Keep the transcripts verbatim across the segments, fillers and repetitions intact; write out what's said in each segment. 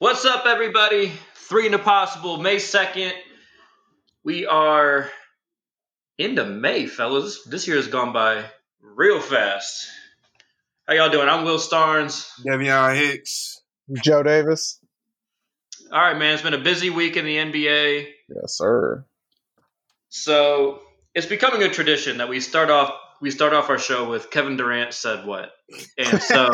What's up, everybody? Three and a Possible, May second. We are into May, fellas. This year has gone by real fast. How y'all doing? I'm Will Starnes. Devion Hicks. Joe Davis. All right, man. It's been a busy week in the N B A. Yes, sir. So it's becoming a tradition that we start off we start off our show with Kevin Durant said what. And so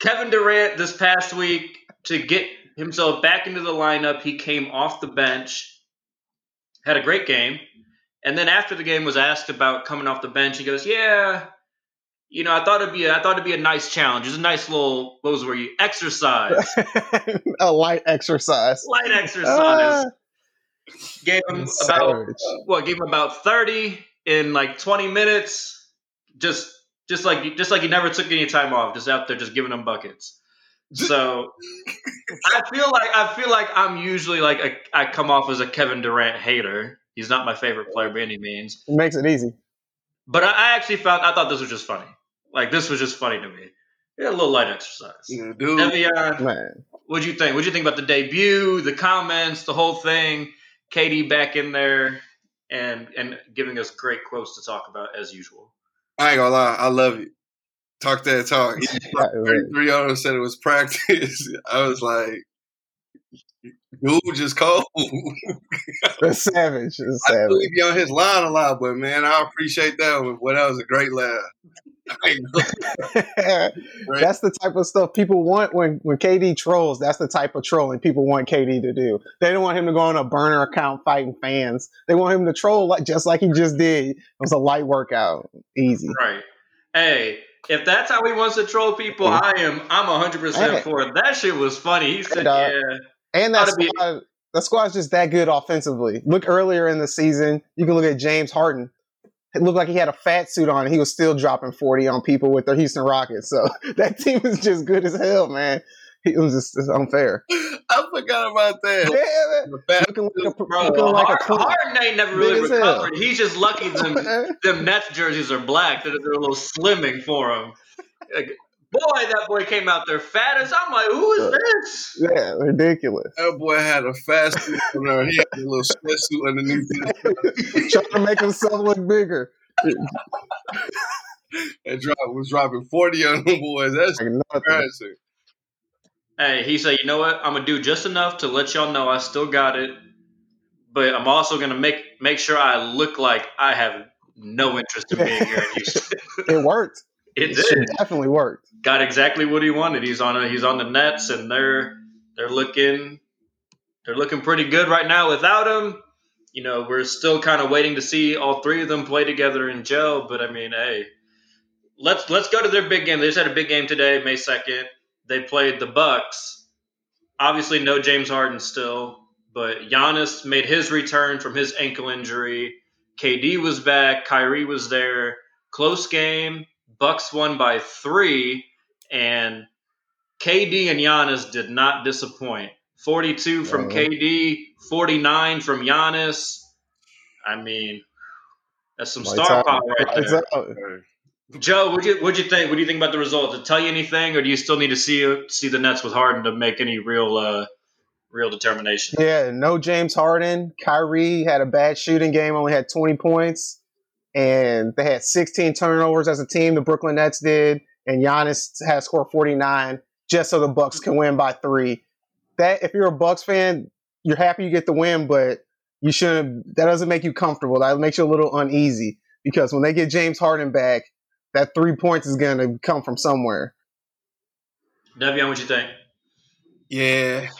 Kevin Durant this past week, to get himself back into the lineup, he came off the bench, had a great game, and then after the game was asked about coming off the bench. He goes, "Yeah, you know, I thought it'd be a, I thought it'd be a nice challenge. It's a nice little what was where you exercise, a light exercise, light exercise." Uh, gave him about what? Gave him about thirty in like twenty minutes. Just. Just like, just like he never took any time off, just out there, just giving them buckets. So I feel like, I feel like I'm usually like a, I come off as a Kevin Durant hater. He's not my favorite player by any means. It makes it easy. But I actually found, I thought this was just funny. Like this was just funny to me. Yeah, a little light exercise. Yeah, dude. Devion, man, what'd you think? What'd you think about the debut, the comments, the whole thing? K D back in there and and giving us great quotes to talk about as usual. I ain't gonna lie, I love it. Talk that talk. thirty-three on him, said it was practice. I was like, dude, just cold. That's savage. That's I savage. Believe you on his line a lot, but man, I appreciate that one. Well, that was a great laugh. That's the type of stuff people want when, when K D trolls. That's the type of trolling people want K D to do. They don't want him to go on a burner account fighting fans. They want him to troll like just like he just did. It was a light workout, easy. Right. Hey, if that's how he wants to troll people, yeah. I am. I'm one hundred percent hey. for it. That shit was funny. He hey, said, dog. "Yeah." And that squad, be- that squad's just that good offensively. Look earlier in the season, you can look at James Harden. It looked like he had a fat suit on. He was still dropping forty on people with their Houston Rockets. So that team is just good as hell, man. It was just it's unfair. I forgot about that. Yeah, man. Looking like a, Bro, looking like Harden, a Harden ain't never really recovered. He's just lucky them, them Nets jerseys are black. They're, they're a little slimming for him. Like, boy, that boy came out there fat as I'm like, who is this? Yeah, ridiculous. That boy had a fast suit on there. He had a little sweatsuit underneath him. Trying to make himself look bigger. That drop was dropping forty on them boys. That's embarrassing. Hey, he said, you know what? I'm going to do just enough to let y'all know I still got it, but I'm also going to make make sure I look like I have no interest in being here in Houston. It worked. It, it did. Definitely worked. Got exactly what he wanted. He's on a, he's on the Nets, and they're they're looking they're looking pretty good right now without him. You know, we're still kind of waiting to see all three of them play together in gel. But I mean, hey, let's let's go to their big game. They just had a big game today, May second. They played the Bucks. Obviously, no James Harden still, but Giannis made his return from his ankle injury. K D was back. Kyrie was there. Close game. Bucks won by three, and K D and Giannis did not disappoint. forty-two from uh-huh. K D, forty-nine from Giannis. I mean, that's some My star power right there. Up. Joe, what'd you, what'd you think? What do you think about the result? Did it tell you anything, or do you still need to see see the Nets with Harden to make any real uh, real determination? Yeah, no James Harden. Kyrie had a bad shooting game, only had twenty points. And they had sixteen turnovers as a team, the Brooklyn Nets did, and Giannis has scored forty-nine just so the Bucks can win by three. That if you're a Bucks fan, you're happy you get the win, but you shouldn't. That doesn't make you comfortable. That makes you a little uneasy because when they get James Harden back, that three points is going to come from somewhere. Devion, what you think? Yeah.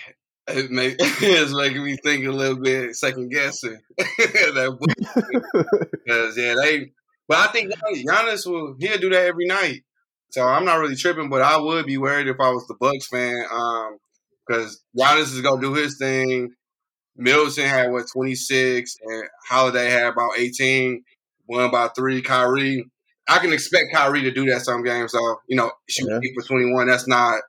It make, it's making me think a little bit, second guessing. Because yeah, they. But I think Giannis will. He'll do that every night. So I'm not really tripping, but I would be worried if I was the Bucks fan. Um, because Giannis is gonna do his thing. Middleton had what twenty-six, and Holiday had about eighteen. Won by three. Kyrie. I can expect Kyrie to do that some games. So you know, shooting yeah. for twenty-one. That's not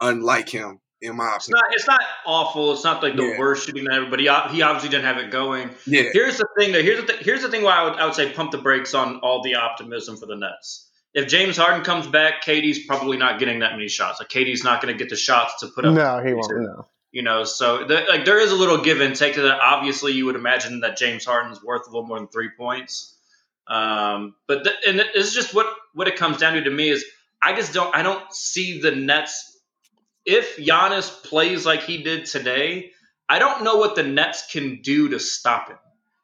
unlike him. In my opinion. It's not, it's not awful. It's not like the yeah. worst shooting that everybody. He obviously didn't have it going. Yeah. Here's the thing, though. Here's the th- here's the thing. Why I would, I would say pump the brakes on all the optimism for the Nets. if James Harden comes back, K D's probably not getting that many shots. Like, K D's not going to get the shots to put up. No, he won't. No. You know, so the, like there is a little give and take to that. Obviously, you would imagine that James Harden's worth a little more than three points. Um, but th- and this is just what, what it comes down to to me is I just don't I don't see the Nets. If Giannis plays like he did today, I don't know what the Nets can do to stop him.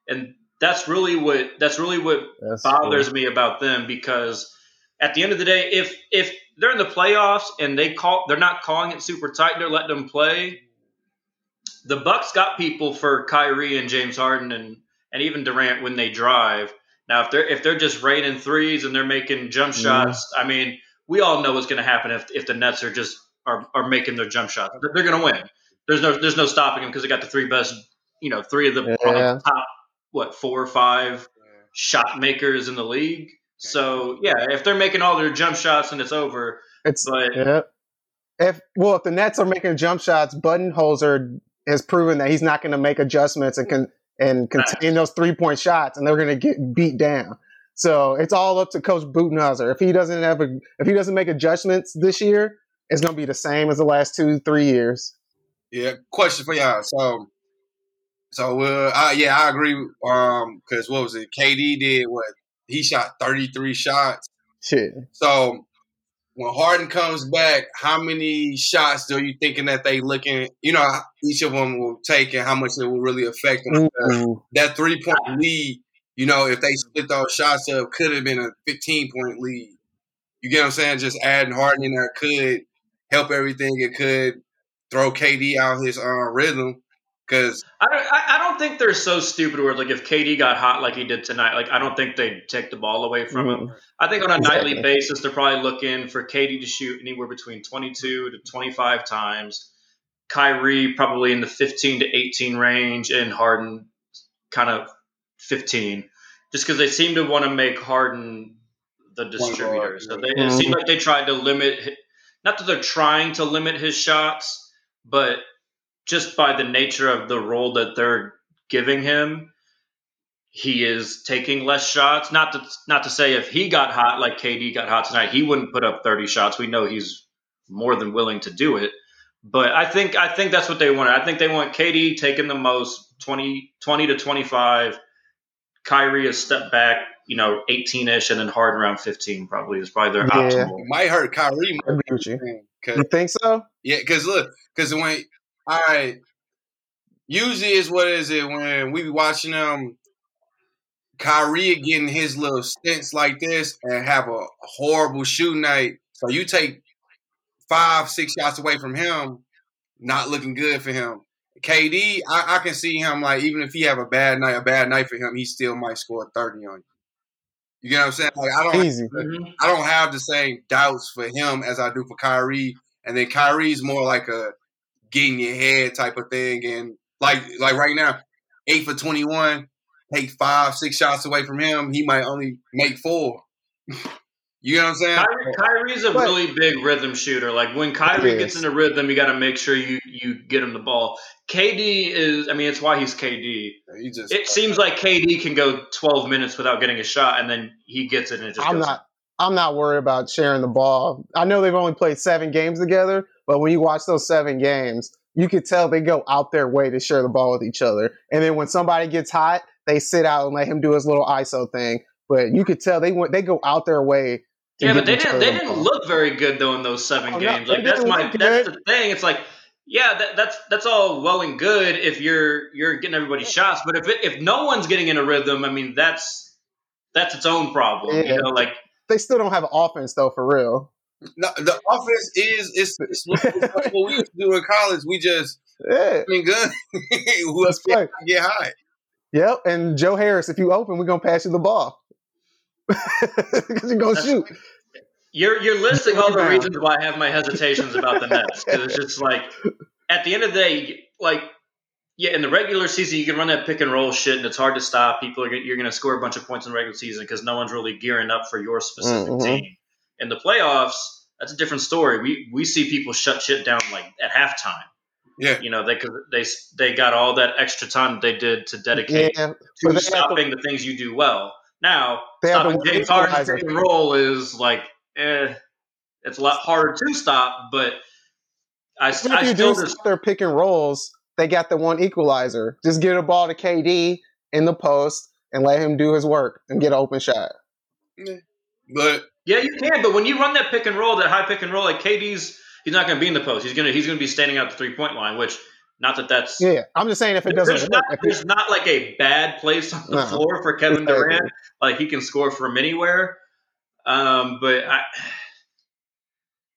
And that's really what that's really what that's bothers cool. me about them, because at the end of the day, if if they're in the playoffs and they call they're not calling it super tight, they're letting them play. The Bucks got people for Kyrie and James Harden and, and even Durant when they drive. Now, if they're if they're just raining threes and they're making jump shots, yeah. I mean, we all know what's going to happen if if the Nets are just are, are making their jump shots. They're, they're going to win. There's no there's no stopping them because they got the three best, you know, three of the yeah. top what four or five shot makers in the league. So yeah, if they're making all their jump shots and it's over, it's but, yeah. if well if the Nets are making jump shots, Budenholzer has proven that he's not going to make adjustments and can. and contain those three-point shots, and they're going to get beat down. So it's all up to Coach Budenholzer. If he doesn't have a, if he doesn't make adjustments this year, it's going to be the same as the last two, three years. Yeah, question for y'all. So, so uh, I, yeah, I agree. Um, because what was it? K D did what? He shot thirty-three shots. Shit. So when Harden comes back, how many shots are you thinking that they looking? You know, each of them will take, and how much it will really affect them. Mm-hmm. That three point lead, you know, if they split those shots up, could have been a fifteen point lead. You get what I'm saying? Just adding Harden in there could help everything. It could throw K D out his uh, rhythm. Because I don't, I don't think they're so stupid. Where like if K D got hot like he did tonight, like I don't think they'd take the ball away from mm-hmm. him. I think on a exactly. nightly basis, they're probably looking for K D to shoot anywhere between twenty-two to twenty-five times. Kyrie probably in the fifteen to eighteen range, and Harden kind of fifteen, just because they seem to want to make Harden the distributor. So they, mm-hmm. it seemed like they tried to limit. Not that they're trying to limit his shots, but just by the nature of the role that they're giving him, he is taking less shots. Not to not to say if he got hot like K D got hot tonight, he wouldn't put up thirty shots. We know he's more than willing to do it. But I think I think that's what they want. I think they want K D taking the most, twenty, twenty to twenty-five. Kyrie a step back, you know, eighteen-ish, and then Harden around fifteen probably is probably their yeah. optimal. It might hurt Kyrie. You think so? Yeah, because look, because when – all right. Usually is what is it when we be watching um Kyrie getting his little stints like this and have a horrible shoot night. So you take five, six shots away from him, not looking good for him. K D, I, I can see him like even if he have a bad night, a bad night for him, he still might score thirty on you. You get what I'm saying? Like I don't, Easy. I don't have the same doubts for him as I do for Kyrie, and then Kyrie's more like a get in your head type of thing. And like like right now, eight for twenty-one, take five, six shots away from him, he might only make four. You know what I'm saying? Kyrie, Kyrie's a but, really big rhythm shooter. Like when Kyrie yes. gets into rhythm, you got to make sure you, you get him the ball. K D is, I mean, it's why he's K D. He just, it seems like K D can go twelve minutes without getting a shot, and then he gets it and it just I'm goes. Not, I'm not worried about sharing the ball. I know they've only played seven games together, but when you watch those seven games, you could tell they go out their way to share the ball with each other. And then when somebody gets hot, they sit out and let him do his little I S O thing. But you could tell they went, they go out their way. To yeah, but they didn't. They didn't ball. look very good though in those seven oh, games. No, like that's my that's the thing. It's like, yeah, that, that's that's all well and good if you're you're getting everybody's shots, but if it, if no one's getting in a rhythm, I mean that's that's its own problem. Yeah. You know, like they still don't have an offense though, for real. No, the offense is it's, it's, it's like what we used to do in college. We just yeah. I mean, good. Let's play. Get high. Yep, and Joe Harris, if you open, we're gonna pass you the ball because you're gonna That's, shoot. You're you're listing all the reasons why I have my hesitations about the Nets, because it's just like at the end of the day, like yeah, in the regular season you can run that pick and roll shit, and it's hard to stop. People are you're gonna score a bunch of points in the regular season because no one's really gearing up for your specific mm-hmm. team. In the playoffs, that's a different story. We we see people shut shit down like at halftime. Yeah, you know they could they they got all that extra time they did to dedicate yeah, to stopping the, the things you do well. Now, they stopping the James Harden's pick and roll is like, eh, it's a lot harder to stop, but I, if I you still do just their pick and rolls, they got the one equalizer. Just give the ball to K D in the post and let him do his work and get an open shot. But yeah, you can. But when you run that pick and roll, that high pick and roll, like K D's, he's not going to be in the post. He's going to he's going to be standing out the three point line. Which, not that that's yeah. I'm just saying if it doesn't, there's, work, not, if there's not like a bad place on the no. floor for Kevin Durant. Like he can score from anywhere. Um, but I,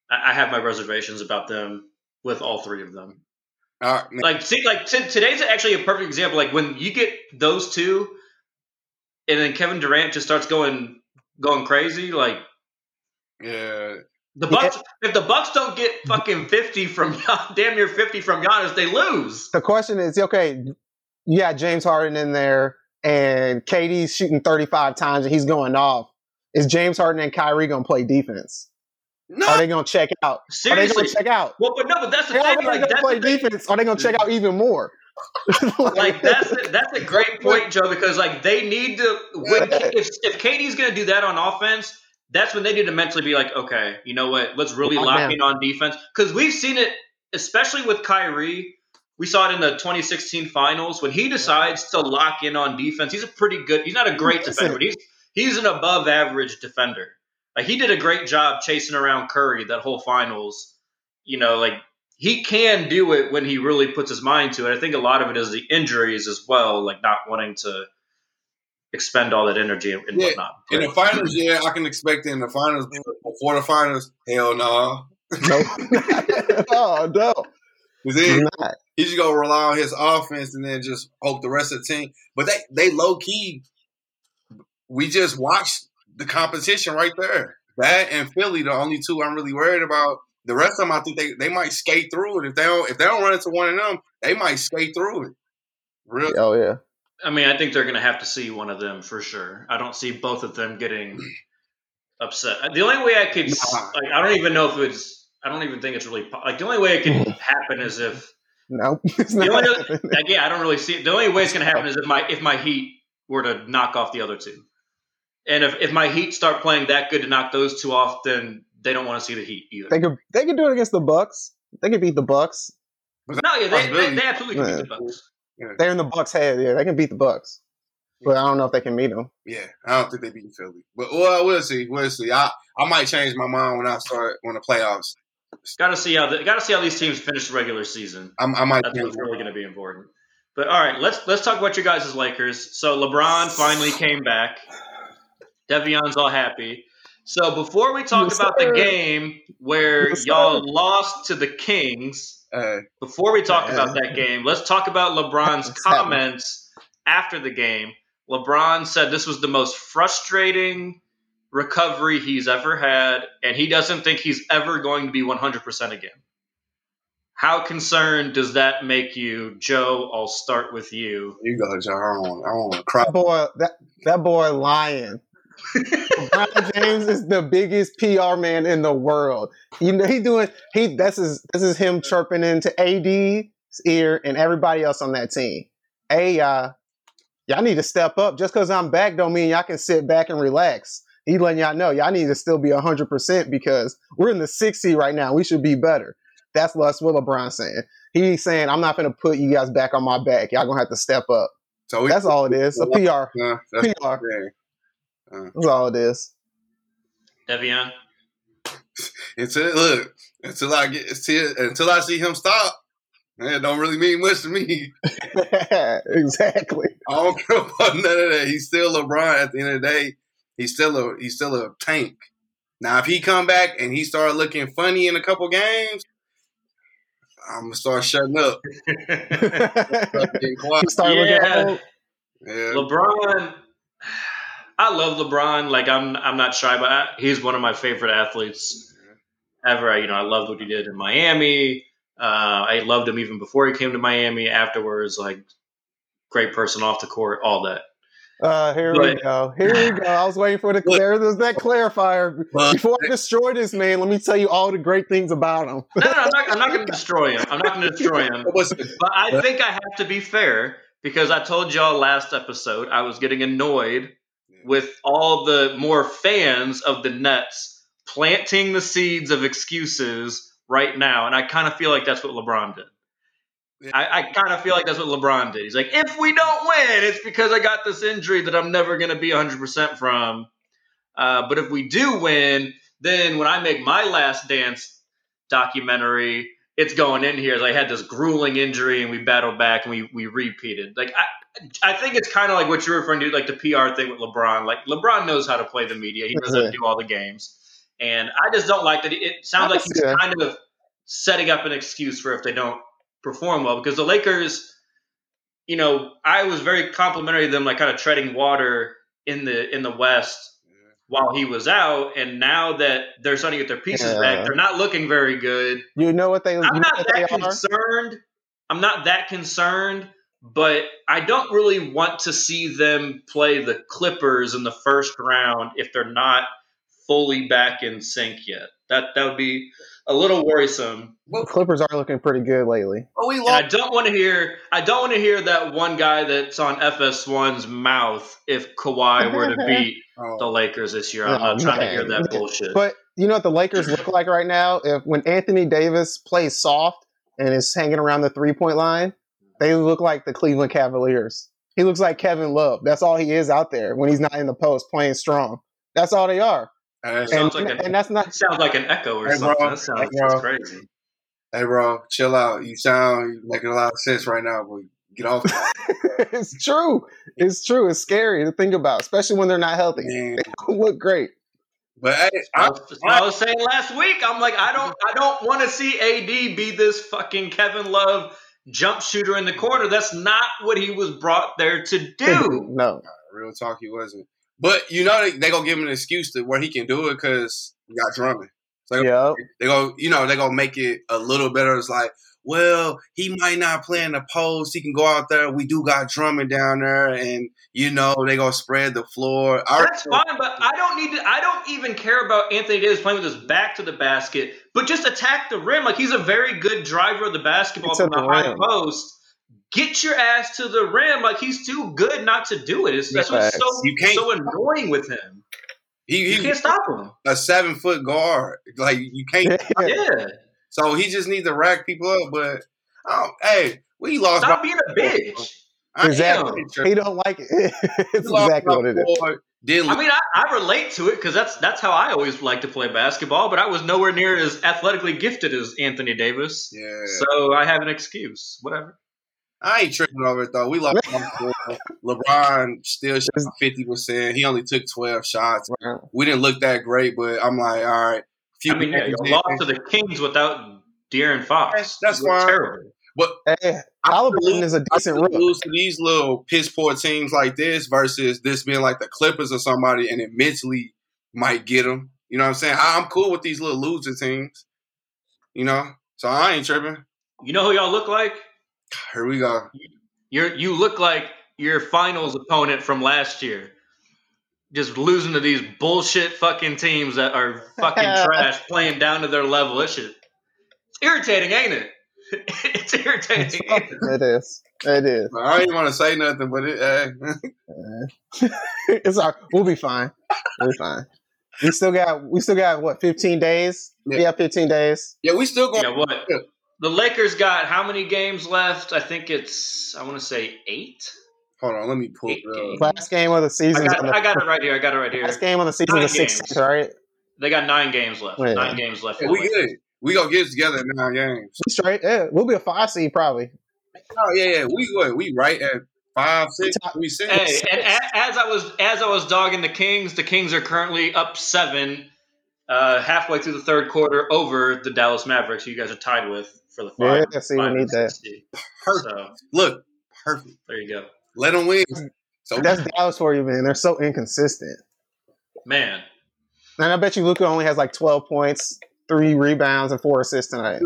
I have my reservations about them with all three of them. Uh, like see, like t- today's actually a perfect example. Like when you get those two, and then Kevin Durant just starts going going crazy. Like, yeah, the Bucks. Yeah. If the Bucks don't get fucking fifty from damn near fifty from Giannis, they lose. The question is, okay, you got James Harden in there, and K D's shooting thirty-five times, and he's going off. Is James Harden and Kyrie going to play defense? No. Are they going to check out? Seriously. Are they going to check out? Well, but no, but that's the thing. Are they like, going to play defense? Are they going to check out even more? like, like that's a, that's a great point, Joe, because like they need to – if if K D's going to do that on offense, that's when they need to mentally be like, okay, you know what? Let's really oh, lock man. in on defense. Because we've seen it, especially with Kyrie. We saw it in the twenty sixteen finals. When he decides to lock in on defense, he's a pretty good – he's not a great Listen. defender, but he's, he's an above-average defender. Like he did a great job chasing around Curry that whole finals. You know, like he can do it when he really puts his mind to it. I think a lot of it is the injuries as well, like not wanting to expend all that energy and yeah. whatnot. In the finals, yeah, I can expect it in the finals. Before the finals, hell no. Nope. oh, no. Then he's just going to rely on his offense and then just hope the rest of the team. But they, they low-key, we just watched the competition right there. That and Philly, the only two I'm really worried about. The rest of them, I think they, they might skate through it. If they don't if they don't run into one of them, they might skate through it. Really? Oh, yeah. I mean, I think they're going to have to see one of them for sure. I don't see both of them getting upset. The only way I could nah. – like, I don't even know if it's – I don't even think it's really – like the only way it could happen is if – No, it's not other, like, yeah, I don't really see it. The only way it's going to happen is if my if my Heat were to knock off the other two. And if, if my Heat start playing that good to knock those two off, then they don't want to see the Heat either. They could they could do it against the Bucks. They could beat the Bucks. No, yeah, they, they, they absolutely can yeah. beat the Bucks. Yeah. They're in the Bucks' head. Yeah, they can beat the Bucks, but I don't know if they can beat them. Yeah, I don't think they beat Philly. But well, we'll see. We'll see. I I might change my mind when I start when the playoffs. Got to see how the, got to see how these teams finish the regular season. I'm, I might. That's what's really going to be important. But all right, let's let's talk about your guys' Lakers. So LeBron finally came back. Devion's all happy. So before we talk yes, about sir. the game where yes, y'all sir. lost to the Kings, uh, before we talk uh, about that game, let's talk about LeBron's comments happening. after the game. LeBron said this was the most frustrating recovery he's ever had, and he doesn't think he's ever going to be one hundred percent again. How concerned does that make you, Joe? I'll start with you. You go, Joe. I don't want to cry. That boy, that, that boy lying. LeBron James is the biggest P R man in the world. You know he doing he. This is this is him chirping into A D's ear and everybody else on that team. Hey, uh, y'all need to step up. Just because I'm back don't mean y'all can sit back and relax. He letting y'all know y'all need to still be a hundred percent because we're in the sixth seed right now. We should be better. That's what LeBron's saying. He's saying I'm not going to put you guys back on my back. Y'all gonna have to step up. So that's all it is. A P R. Yeah, P R. Yeah. Uh, That's all it is. Devion. Until look, until I get until, until I see him stop, man, it don't really mean much to me. Exactly. I don't care about none of that. He's still LeBron. At the end of the day, he's still a he's still a tank. Now, if he come back and he start looking funny in a couple games, I'm gonna start shutting up. start getting quiet. Start yeah. Looking yeah. LeBron. I love LeBron. Like I'm, I'm not shy, but I, he's one of my favorite athletes ever. I, you know, I loved what he did in Miami. Uh, I loved him even before he came to Miami. Afterwards, like great person off the court, all that. Uh, here but, we go. Here we go. I was waiting for the there was that clarifier before I destroy this man. Let me tell you all the great things about him. no, no, I'm not, I'm not going to destroy him. I'm not going to destroy him. But I think I have to be fair because I told y'all last episode I was getting annoyed with all the more fans of the Nets planting the seeds of excuses right now. And I kind of feel like that's what LeBron did. Yeah. I, I kind of feel like that's what LeBron did. He's like, if we don't win, it's because I got this injury that I'm never going to be one hundred percent from. Uh, but if we do win, then when I make my Last Dance documentary, it's going in here. I had this grueling injury and we battled back and we we repeated. Like I, I think it's kind of like what you're referring to, like the P R thing with LeBron. Like LeBron knows how to play the media. He doesn't do all the games. And I just don't like that. It sounds like he's kind of setting up an excuse for if they don't perform well, because the Lakers, you know, I was very complimentary of them, like kind of treading water in the in the West while he was out, and now that they're starting to get their pieces yeah. back, they're not looking very good. You know what they I'm you not that concerned. Are? I'm not that concerned, but I don't really want to see them play the Clippers in the first round if they're not fully back in sync yet. That that would be a little worrisome. Well, the Clippers are looking pretty good lately. Well, we love- and I don't want to hear I don't want to hear that one guy that's on F S one's mouth if Kawhi were to beat the Lakers this year. I'm not trying to hear that bullshit. But you know what the Lakers look like right now? If when Anthony Davis plays soft and is hanging around the three-point line, they look like the Cleveland Cavaliers. He looks like Kevin Love. That's all he is out there when he's not in the post playing strong. That's all they are. Uh, and, sounds like and, a, and that's not sounds like an echo or hey, something. Bro, that sounds hey, that's crazy. Hey, bro, chill out. You sound you're making a lot of sense right now, but get off. It's true. It's true. It's scary to think about, especially when they're not healthy. Man. They don't look great. But hey, I, I, was, I was saying last week, I'm like, I don't, I don't want to see A D be this fucking Kevin Love jump shooter in the corner. That's not what he was brought there to do. No, real talk, he wasn't. But, you know, they, they going to give him an excuse to where he can do it because he got Drummond. So yep. They go, you know, they're going to make it a little better. It's like, well, he might not play in the post. He can go out there. We do got Drummond down there. And, you know, they going to spread the floor. That's I, fine, but I don't need to – I don't even care about Anthony Davis playing with his back to the basket, but just attack the rim. Like, he's a very good driver of the basketball from the, the high post. Get your ass to the rim. Like, he's too good not to do it. It's, that's what's so, you can't, so annoying with him. He, he, you can't stop him. A seven-foot guard. Like, you can't stop yeah. him. So he just needs to rack people up. But, oh, hey, we lost. Stop being a bitch. I exactly. Am. He don't like it. It's exactly what it is. I mean, I, I relate to it because that's, that's how I always like to play basketball, but I was nowhere near as athletically gifted as Anthony Davis. Yeah. So I have an excuse. Whatever. I ain't tripping over it, though. We lost LeBron still shot fifty percent. He only took twelve shots. We didn't look that great, but I'm like, all right. Few I mean, yeah, you lost to the Kings without De'Aaron Fox. That's, that's why. Terrible. But hey, Halliburton is a decent I lose to these little piss-poor teams like this versus this being like the Clippers or somebody, and it mentally might get them. You know what I'm saying? I'm cool with these little loser teams, you know? So I ain't tripping. You know who y'all look like? Here we go. You're, you look like your finals opponent from last year. Just losing to these bullshit fucking teams that are fucking trash, playing down to their level. It's, just, it's irritating, ain't it? It's irritating. Ain't it? It is. It is. I don't even want to say nothing, but it, uh, it's all right. We'll be fine. We'll be fine. We still got, we still got what, fifteen days? Yeah, we got fifteen days. Yeah, we still going. Yeah, what? The Lakers got how many games left? I think it's, I want to say eight. Hold on, let me pull it up. Last game of the season. I got, the, I got it right here. I got it right here. Last game of the season is the sixteenth, right? They got nine games left. Yeah. Nine games left. Yeah, we good. We going to get it together in nine games. We straight. Yeah, we'll be a five seed probably. Oh, yeah, yeah. We good. We right at five, six. We six. Hey, and as I was, as I was dogging the Kings, the Kings are currently up seven, uh, halfway through the third quarter over the Dallas Mavericks, who you guys are tied with. For the five, yeah, see, we need that. Perfect. So, look, perfect. There you go. Let them win. So that's Dallas for you, man. They're so inconsistent, man. And I bet you Luka only has like twelve points, three rebounds, and four assists tonight.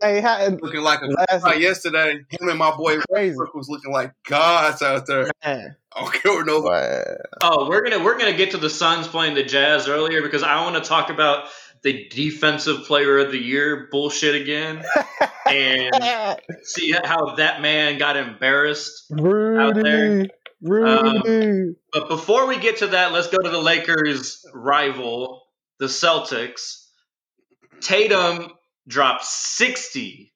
Hey, how, looking like a last night, yesterday, him and my boy crazy. was looking like gods out there. Man. I don't care nobody. Oh, we're gonna we're gonna get to the Suns playing the Jazz earlier because I want to talk about the defensive player of the year bullshit again and see how that man got embarrassed Rudy. out there. Rudy. Um, but before we get to that, let's go to the Lakers' rival, the Celtics. Tatum dropped sixty,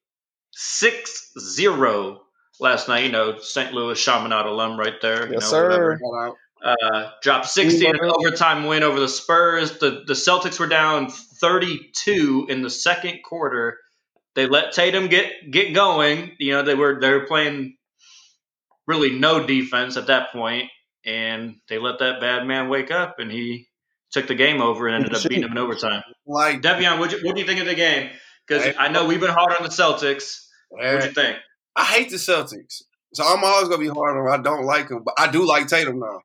six zero last night. You know, Saint Louis Chaminade alum right there. Yes, you know, sir. Whatever. Uh, dropped sixty in an overtime win over the Spurs. The the Celtics were down thirty-two in the second quarter. They let Tatum get, get going. You know, they were they were playing really no defense at that point, and they let that bad man wake up, and he took the game over and ended up beating him in overtime. Like, Devion, what do you think of the game? Because I know we've been hard on the Celtics. What do you think? I hate the Celtics, so I'm always gonna be hard on them. I don't like them, but I do like Tatum now.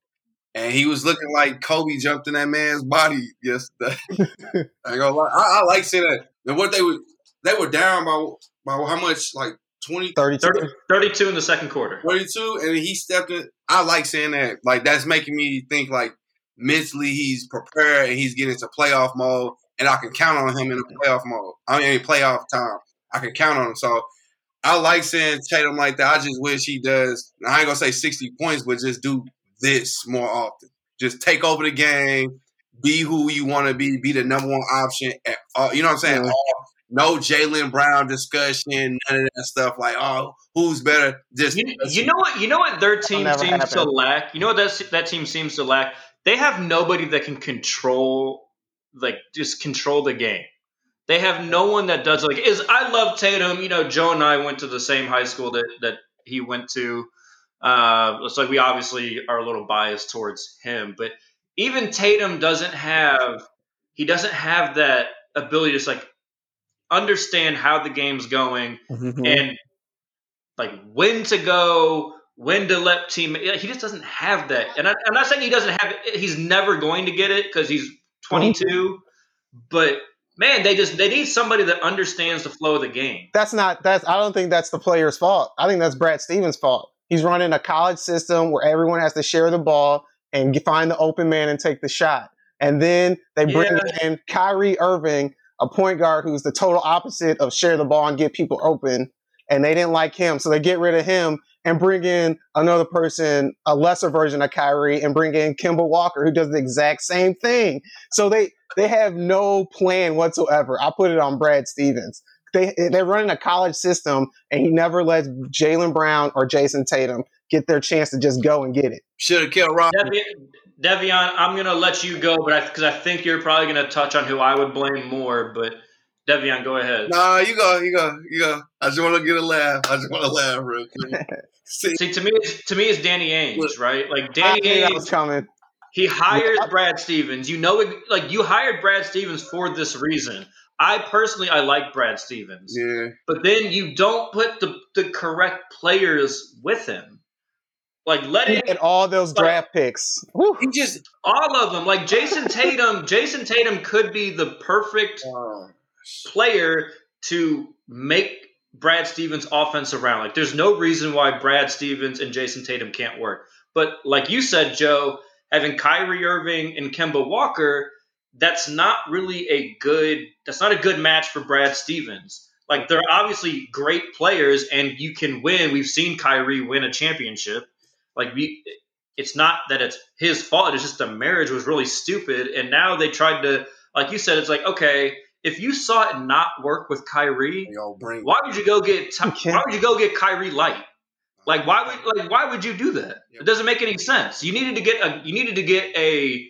And he was looking like Kobe jumped in that man's body yesterday. I, go, I, I like seeing that. And what they were, they were down by, by how much? Like twenty? thirty-two. thirty-two in the second quarter. thirty-two, and he stepped in. I like seeing that. Like, that's making me think, like, mentally he's prepared and he's getting into playoff mode, and I can count on him in the playoff mode. I mean, in playoff time. I can count on him. So I like seeing Tatum like that. I just wish he does. I ain't going to say sixty points, but just do this more often. Just take over the game, be who you want to be, be the number one option. At all, you know what I'm saying? Yeah. All, no Jaylen Brown discussion, none of that stuff. Like, oh, who's better? Just you, you know what? You know what their team seems happen. to lack. You know what that that team seems to lack. They have nobody that can control, like, just control the game. They have no one that does. Like, is I love Tatum. You know, Joe and I went to the same high school that that he went to. Uh, it's like we obviously are a little biased towards him, but even Tatum doesn't have he doesn't have that ability to just, like, understand how the game's going mm-hmm. and, like, when to go, when to let team. He just doesn't have that, and I, I'm not saying he doesn't have it. He's never going to get it because he's twenty-two, but. Man, they just they need somebody that understands the flow of the game. That's not that's I don't think that's the player's fault. I think that's Brad Stevens' fault. He's running a college system where everyone has to share the ball and find the open man and take the shot. And then they bring yeah. in Kyrie Irving, a point guard who's the total opposite of share the ball and get people open. And they didn't like him, so they get rid of him and bring in another person, a lesser version of Kyrie, and bring in Kemba Walker, who does the exact same thing. So they they have no plan whatsoever. I put it on Brad Stevens. They, they're running a college system, and he never lets Jaylen Brown or Jayson Tatum get their chance to just go and get it. Should have killed Rob. Devion, Devion, I'm going to let you go but because I, I think you're probably going to touch on who I would blame more, but – Devion, go ahead. Nah, you go, you go, you go. I just want to get a laugh. I just want to laugh real quick. See, See to me, it's, to me, it's Danny Ainge, right? Like Danny Ainge was coming. He hired yeah. Brad Stevens. You know, like you hired Brad Stevens for this reason. I personally, I like Brad Stevens. Yeah. But then you don't put the, the correct players with him. Like let him and all those like, draft picks. Woo. He just all of them. Like Jayson Tatum. Jayson Tatum could be the perfect. Wow. player to make Brad Stevens' offense around. Like, there's no reason why Brad Stevens and Jayson Tatum can't work. But like you said, Joe, having Kyrie Irving and Kemba Walker, that's not really a good – that's not a good match for Brad Stevens. Like, they're obviously great players, and you can win. We've seen Kyrie win a championship. Like, we, it's not that it's his fault. It's just the marriage was really stupid, and now they tried to – like you said, it's like, okay – if you saw it not work with Kyrie, why would you go get why would you go get Kyrie Light? Like why would like why would you do that? It doesn't make any sense. You needed to get a you needed to get a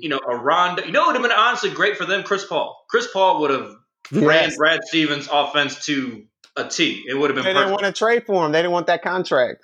you know a Rondo. You know it would have been honestly great for them. Chris Paul. Chris Paul would have yes. ran Brad Stevens' offense to a T. It would have been. They perfect. Didn't want to trade for him. They didn't want that contract.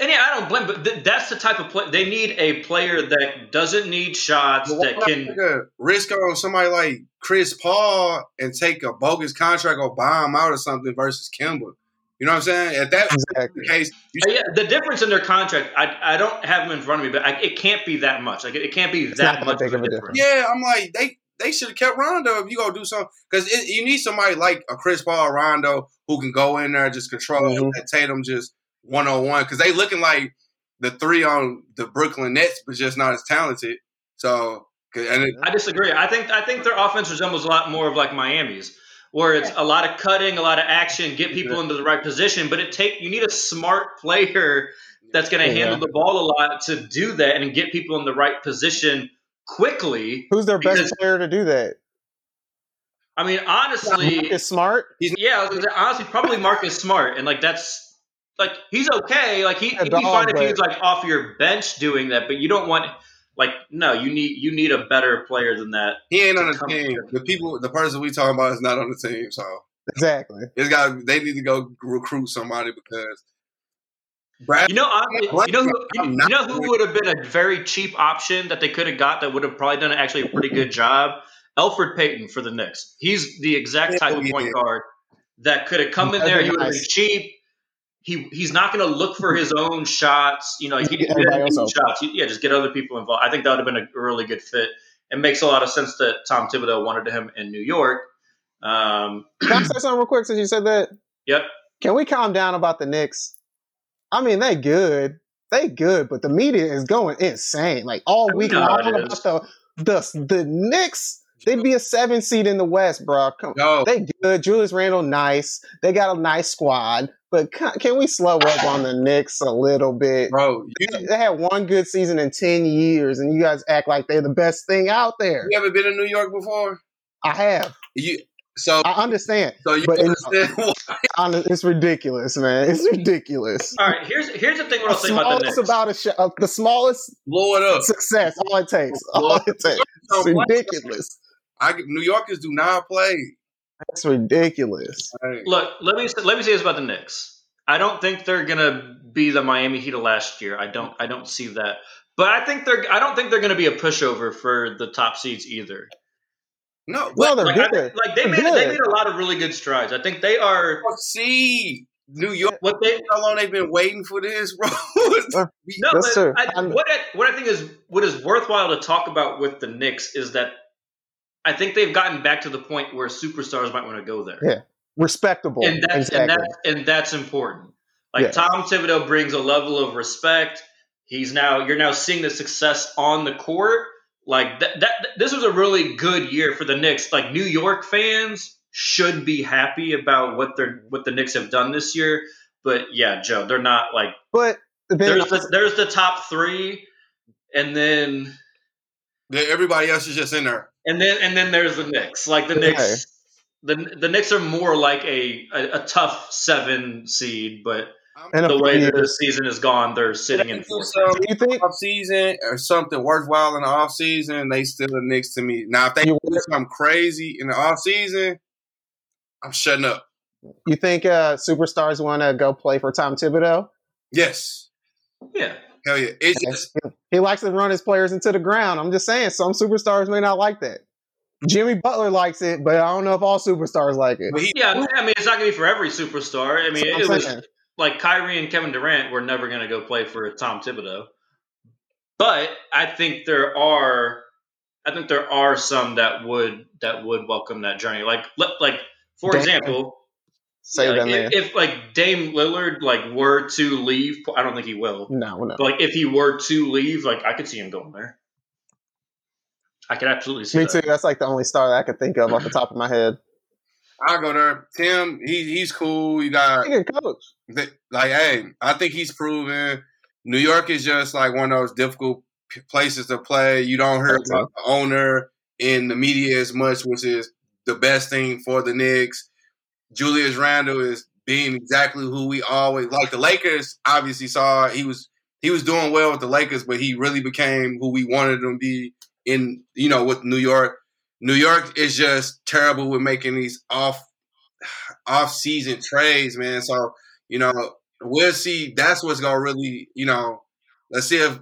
And yeah, I don't blame. But th- that's the type of play they need a player that doesn't need shots well, that can risk on somebody like Chris Paul and take a bogus contract or buy him out or something versus Kemba. You know what I'm saying? At that exactly. case, you should- yeah, the difference in their contract, I I don't have them in front of me, but I, it can't be that much. Like it, it can't be it's that much. Of a difference. Yeah, I'm like they. They should have kept Rondo if you go do something. Because you need somebody like a Chris Paul or Rondo who can go in there and just control mm-hmm. him, and Tatum just one-on-one. Because they looking like the three on the Brooklyn Nets, but just not as talented. So and it, I disagree. I think I think their offense resembles a lot more of like Miami's, where it's a lot of cutting, a lot of action, get people into the right position. But it take you need a smart player that's going to yeah. handle the ball a lot to do that and get people in the right position quickly. Who's their because, best player to do that? I mean, honestly, Marcus Smart. Yeah, honestly, probably Marcus Smart, and like that's like he's okay. Like he, yeah, if you find if he's like off your bench doing that, but you don't want like no, you need you need a better player than that. He ain't on the team. The people, the person we talking about is not on the team, so. Exactly. It's got. They need to go recruit somebody because. Brad, you know, I, you know, who, you, you know who would have been a very cheap option that they could have got that would have probably done actually a pretty good job. Elfrid Payton for the Knicks. He's the exact type of point guard that could have come in there. He would have been cheap. He he's not going to look for his own shots. You know, he didn't get his own shots. Yeah, just get other people involved. I think that would have been a really good fit. It makes a lot of sense that Tom Thibodeau wanted him in New York. Um, Can I say something real quick since you said that? Yep. Can we calm down about the Knicks? I mean, they good. They good, but the media is going insane. Like, all week long about the, the, the Knicks, they'd be a seven seed in the West, bro. Come on. They good. Julius Randle, nice. They got a nice squad. But can we slow up on the Knicks a little bit? Bro, you, they had one good season in ten years, and you guys act like they're the best thing out there. You ever been in New York before? I have. You... So I understand. So you but understand why. It's ridiculous, man. It's ridiculous. All right, here's here's the thing. What I'll say about the Knicks. About a sh- uh, the smallest blow it up success. All it takes. All it takes. It's ridiculous. I New Yorkers do not play. That's ridiculous. Right. Look, let me let me say this about the Knicks. I don't think they're gonna be the Miami Heat of last year. I don't. I don't see that. But I think they're. I don't think they're gonna be a pushover for the top seeds either. No, well, they're like, good. I, like they made, good. they made a lot of really good strides. I think they are. Oh, see, New York. What they how long they've been waiting for this, bro? no, yes, but I, what I, what I think is what is worthwhile to talk about with the Knicks is that I think they've gotten back to the point where superstars might want to go there. Yeah, respectable, and that's exactly. and that's and that's important. Like yeah. Tom Thibodeau brings a level of respect. He's now you're now seeing the success on the court. Like that, that, this was a really good year for the Knicks. Like New York fans should be happy about what they're what the Knicks have done this year. But yeah, Joe, they're not like. But there's the, there's the top three, and then yeah, everybody else is just in there. And then and then there's the Knicks. Like the okay. Knicks, the the Knicks are more like a a, a tough seven seed, but. And the way that the season has gone, they're sitting in fourth. So, do you think offseason or something worthwhile in the offseason, they still the Knicks to me. Now, if they do something crazy in the offseason, I'm shutting up. You think uh, superstars want to go play for Tom Thibodeau? Yes. Yeah. Hell yeah. It's just, he likes to run his players into the ground. I'm just saying, some superstars may not like that. Jimmy Butler likes it, but I don't know if all superstars like it. He, yeah, I mean, it's not going to be for every superstar. I mean, it was – like Kyrie and Kevin Durant were never going to go play for Tom Thibodeau, but I think there are, I think there are some that would that would welcome that journey. Like, like for Damn. example, Say like, that if, if like Dame Lillard like were to leave, I don't think he will. No, no. But like if he were to leave, like I could see him going there. I could absolutely see. Me that. too. That's like the only star that I could think of off the top of my head. I'll go there. Tim, he, he's cool. You got coach. Th- like, hey, I think he's proven. New York is just like one of those difficult p- places to play. You don't hear That's about cool. the owner in the media as much, which is the best thing for the Knicks. Julius Randle is being exactly who we always like. The Lakers obviously saw he was he was doing well with the Lakers, but he really became who we wanted him to be in, you know, with New York. New York is just terrible with making these off off season trades, man. So, you know, we'll see. That's what's gonna really, you know, let's see if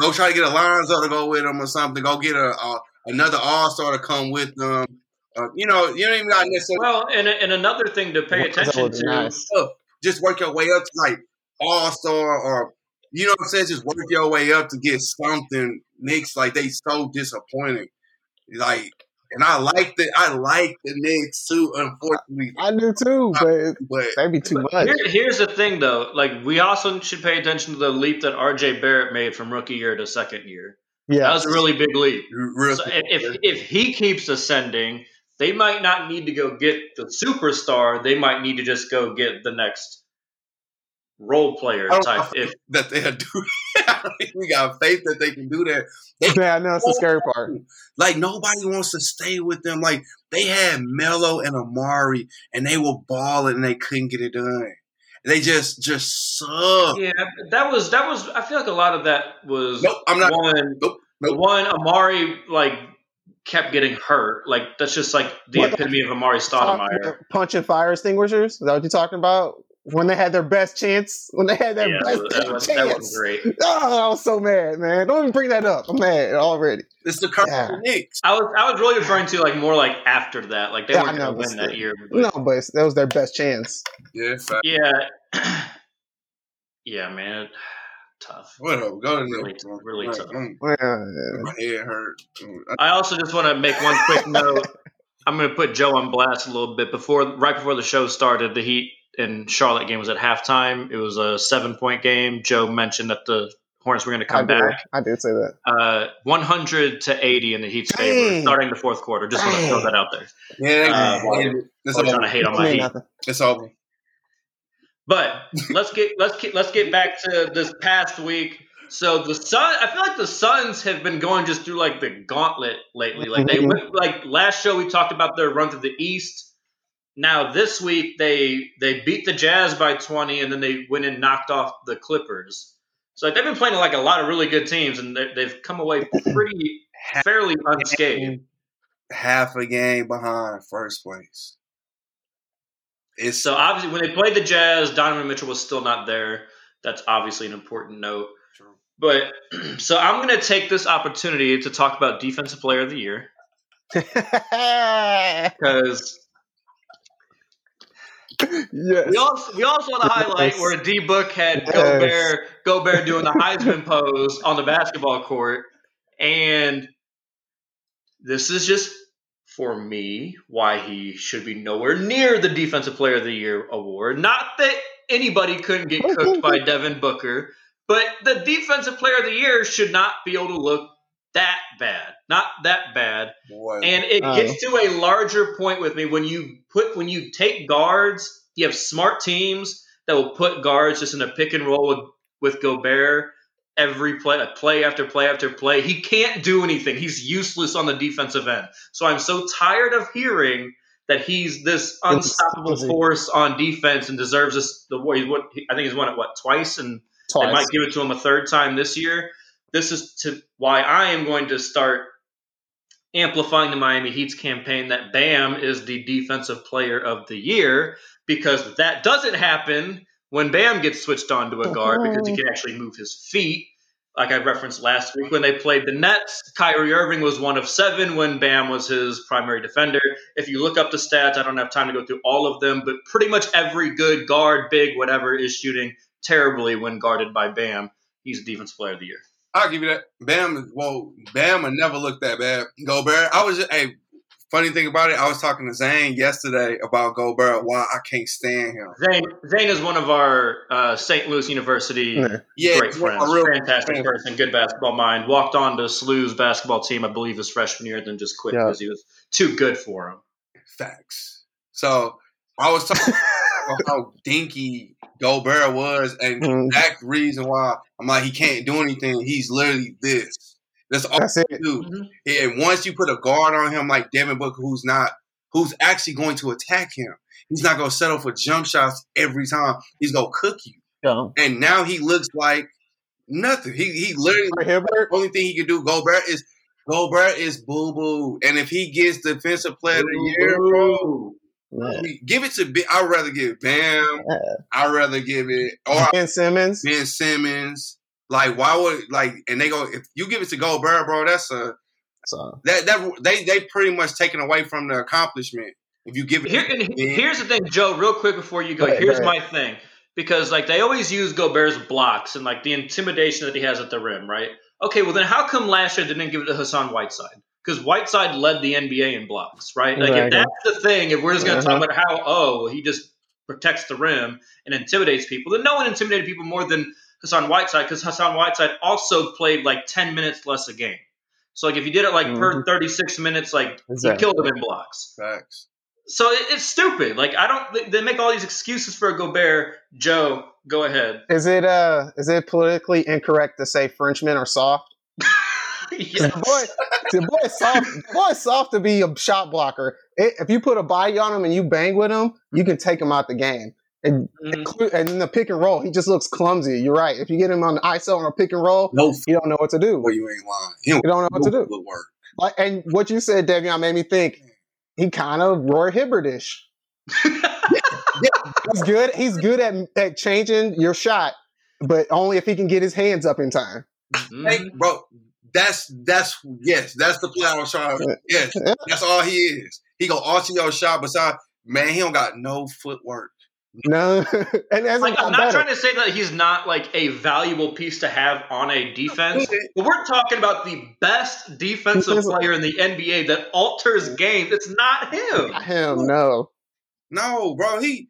go try to get Alonzo to go with them or something. Go get a, a another All Star to come with them. Uh, you know, you don't even got necessarily. Well, and and another thing to pay attention to, nice. just work your way up to like All Star or you know what I'm saying. Just work your way up to get something. Knicks like they so disappointing, like. And I like the I like the Knicks too. Unfortunately, I do too, but, but that'd be too much. Here, here's the thing, though. Like we also should pay attention to the leap that R J Barrett made from rookie year to second year. Yeah, that was a really big leap. Really so big if big. if he keeps ascending, they might not need to go get the superstar. They might need to just go get the next role player type. If that they'll do that. We got faith that they can do that. They yeah, I know it's the scary part. Like, nobody wants to stay with them. Like, they had Melo and Amari, and they were balling, and they couldn't get it done. They just just suck. Yeah, that was that was. I feel like a lot of that was. Nope, I'm not. One, nope, nope. one Amari like kept getting hurt. Like, that's just like the what epitome the, of Amari Stoudemire. Punch and fire extinguishers. Is that what you're talking about? When they had their best chance, when they had their yeah, best that was, chance. That was great. Oh, I was so mad, man. Don't even bring that up. I'm mad already. It's the current yeah. Knicks. I was I was really referring to like more like after that. Like they yeah, weren't going to win that year. But. No, but that was their best chance. Yeah. Yeah. yeah, man. Tough. What up? Go ahead. Really, really right. tough. Well, yeah. My head hurt. I also just want to make one quick note. I'm going to put Joe on blast a little bit. Before, right before the show started, the Heat and Charlotte game was at halftime. It was a seven-point game. Joe mentioned that the Hornets were going to come I back. I did say that. Uh, one hundred to eighty in the Heat's Dang. favor, starting the fourth quarter. Just Dang. want to throw that out there. Yeah, uh, I'm trying to hate on my Heat. Nothing. It's over. But let's get let's get, let's get back to this past week. So the Sun, I feel like the Suns have been going just through like the gauntlet lately. Like they went, like last show we talked about their run through the East. Now, this week, they they beat the Jazz by twenty, and then they went and knocked off the Clippers. So like, they've been playing like a lot of really good teams, and they've come away pretty fairly unscathed. Half a game behind first place. It's- so, obviously, when they played the Jazz, Donovan Mitchell was still not there. That's obviously an important note. True. But so I'm going to take this opportunity to talk about Defensive Player of the Year. Because... Yes. We also we also want to highlight yes. where D Book had yes. Gobert Gobert doing the Heisman pose on the basketball court, and this is just for me why he should be nowhere near the Defensive Player of the Year award. Not that anybody couldn't get cooked by Devin Booker, but the Defensive Player of the Year should not be able to look that bad, not that bad. Boy. And it oh. gets to a larger point with me when you put when you take guards. You have smart teams that will put guards just in a pick and roll with, with Gobert every play, like play after play after play. He can't do anything. He's useless on the defensive end. So I'm so tired of hearing that he's this unstoppable force on defense and deserves this. The award. I think he's won it what twice, and twice. They might give it to him a third time this year. This is to why I am going to start amplifying the Miami Heat's campaign that Bam is the Defensive Player of the Year, because that doesn't happen when Bam gets switched on to a guard because he can actually move his feet. Like I referenced last week when they played the Nets, Kyrie Irving was one of seven when Bam was his primary defender. If you look up the stats, I don't have time to go through all of them, but pretty much every good guard, big, whatever, is shooting terribly when guarded by Bam. He's the Defensive Player of the Year. I'll give you that. Bam, well, Bama never looked that bad. Gobert, I was just, hey, funny thing about it, I was talking to Zane yesterday about Gobert, why I can't stand him. Zane, Zane is one of our uh, Saint Louis University yeah, great friends. Real Fantastic fan. person, good basketball mind. Walked on to SLU's basketball team, I believe, his freshman year, then just quit because yeah. he was too good for him. Facts. So I was talking about how dinky Gobert was, and mm-hmm. that's the reason why I'm like, he can't do anything. He's literally this. That's all that's he do. Mm-hmm. And once you put a guard on him like Devin Booker, who's not, who's actually going to attack him, he's not going to settle for jump shots every time. He's going to cook you. Yeah. And now he looks like nothing. He he literally, the only thing he can do, Gobert, is Gobert is boo-boo. And if he gets Defensive Player boo-boo. of the Year, bro, I mean, give it to B- – I'd rather give Bam. Yeah. I'd rather give it – Ben Simmons. Ben Simmons. Like, why would – like, and they go – if you give it to Gobert, bro, that's a – that that they they pretty much taken away from the accomplishment. If you give it Here, to Ben. Here's the thing, Joe, real quick before you go. go ahead, here's go my thing. Because, like, they always use Gobert's blocks and, like, the intimidation that he has at the rim, right? Okay, well, then how come last year they didn't give it to Hassan Whiteside? Because Whiteside led the N B A in blocks, right? Like, if that's the thing, if we're just going to uh-huh. talk about how, oh, he just protects the rim and intimidates people, then no one intimidated people more than Hassan Whiteside, because Hassan Whiteside also played, like, ten minutes less a game. So, like, if you did it, like, mm-hmm. per thirty-six minutes, like, exactly. you killed him in blocks. Facts. So it, it's stupid. Like, I don't, they make all these excuses for Gobert. Joe, go ahead. Is it uh is it politically incorrect to say Frenchmen are soft? Yes. The boy, the boy soft. The boy soft to be a shot blocker. It, if you put a body on him and you bang with him, you can take him out the game. And mm-hmm. and in the pick and roll, he just looks clumsy. You're right. If you get him on the I S O on a pick and roll, no, you don't know what to do. Well, you ain't lying. You don't, you don't know what to do. Will work. Like, and what you said, Devion, made me think. He kind of Roy Hibbert-ish. Yeah, he's good. He's good at at changing your shot, but only if he can get his hands up in time. Mm-hmm. Hey, bro, that's that's yes, that's the play I was trying. Yes, yeah. That's all he is. He gonna alter your shot. Besides, man, he don't got no footwork. No, and that's like, I'm not better. trying to say that he's not like a valuable piece to have on a defense, but we're talking about the best defensive player in the N B A that alters games. It's not him. Not him, no, no, bro. He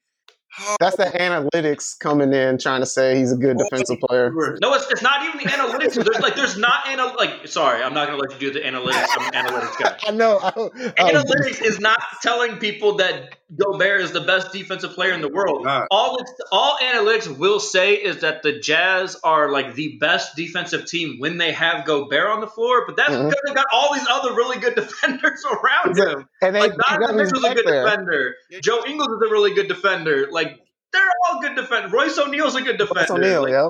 oh. That's the analytics coming in trying to say he's a good defensive player. No, it's, it's not even the analytics. There's like, there's not anal- like. Sorry, I'm not gonna let you do the analytics. I'm an analytics guy. I know. I, I, analytics I, is not telling people that Gobert is the best defensive player in the world. All all, all analytics will say is that the Jazz are like the best defensive team when they have Gobert on the floor, but that's mm-hmm. because they've got all these other really good defenders around them. And they, like Donovan is a really good there. defender. Joe Ingles is a really good defender. Like they're all good defenders. Royce O'Neal's a good defender. Royce O'Neal, like, yeah.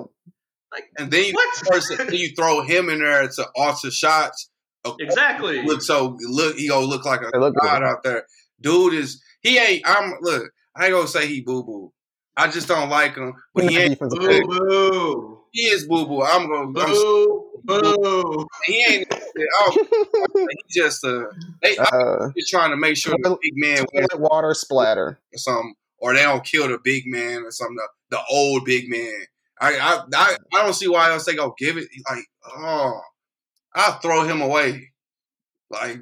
Like, and then you, first, then you throw him in there to alter shots. Exactly. Look, so look, he gonna look like a god good. out there. Dude is. He ain't. I'm look. I ain't gonna say he boo boo. I just don't like him. But he ain't boo boo. He is boo boo. I'm gonna boo boo. He ain't. He just uh. They uh, just trying to make sure the big man wins. Water splatter or something, or they don't kill the big man or something. The, the old big man. I, I I I don't see why else they gonna give it. Like oh, I'll throw him away. Like.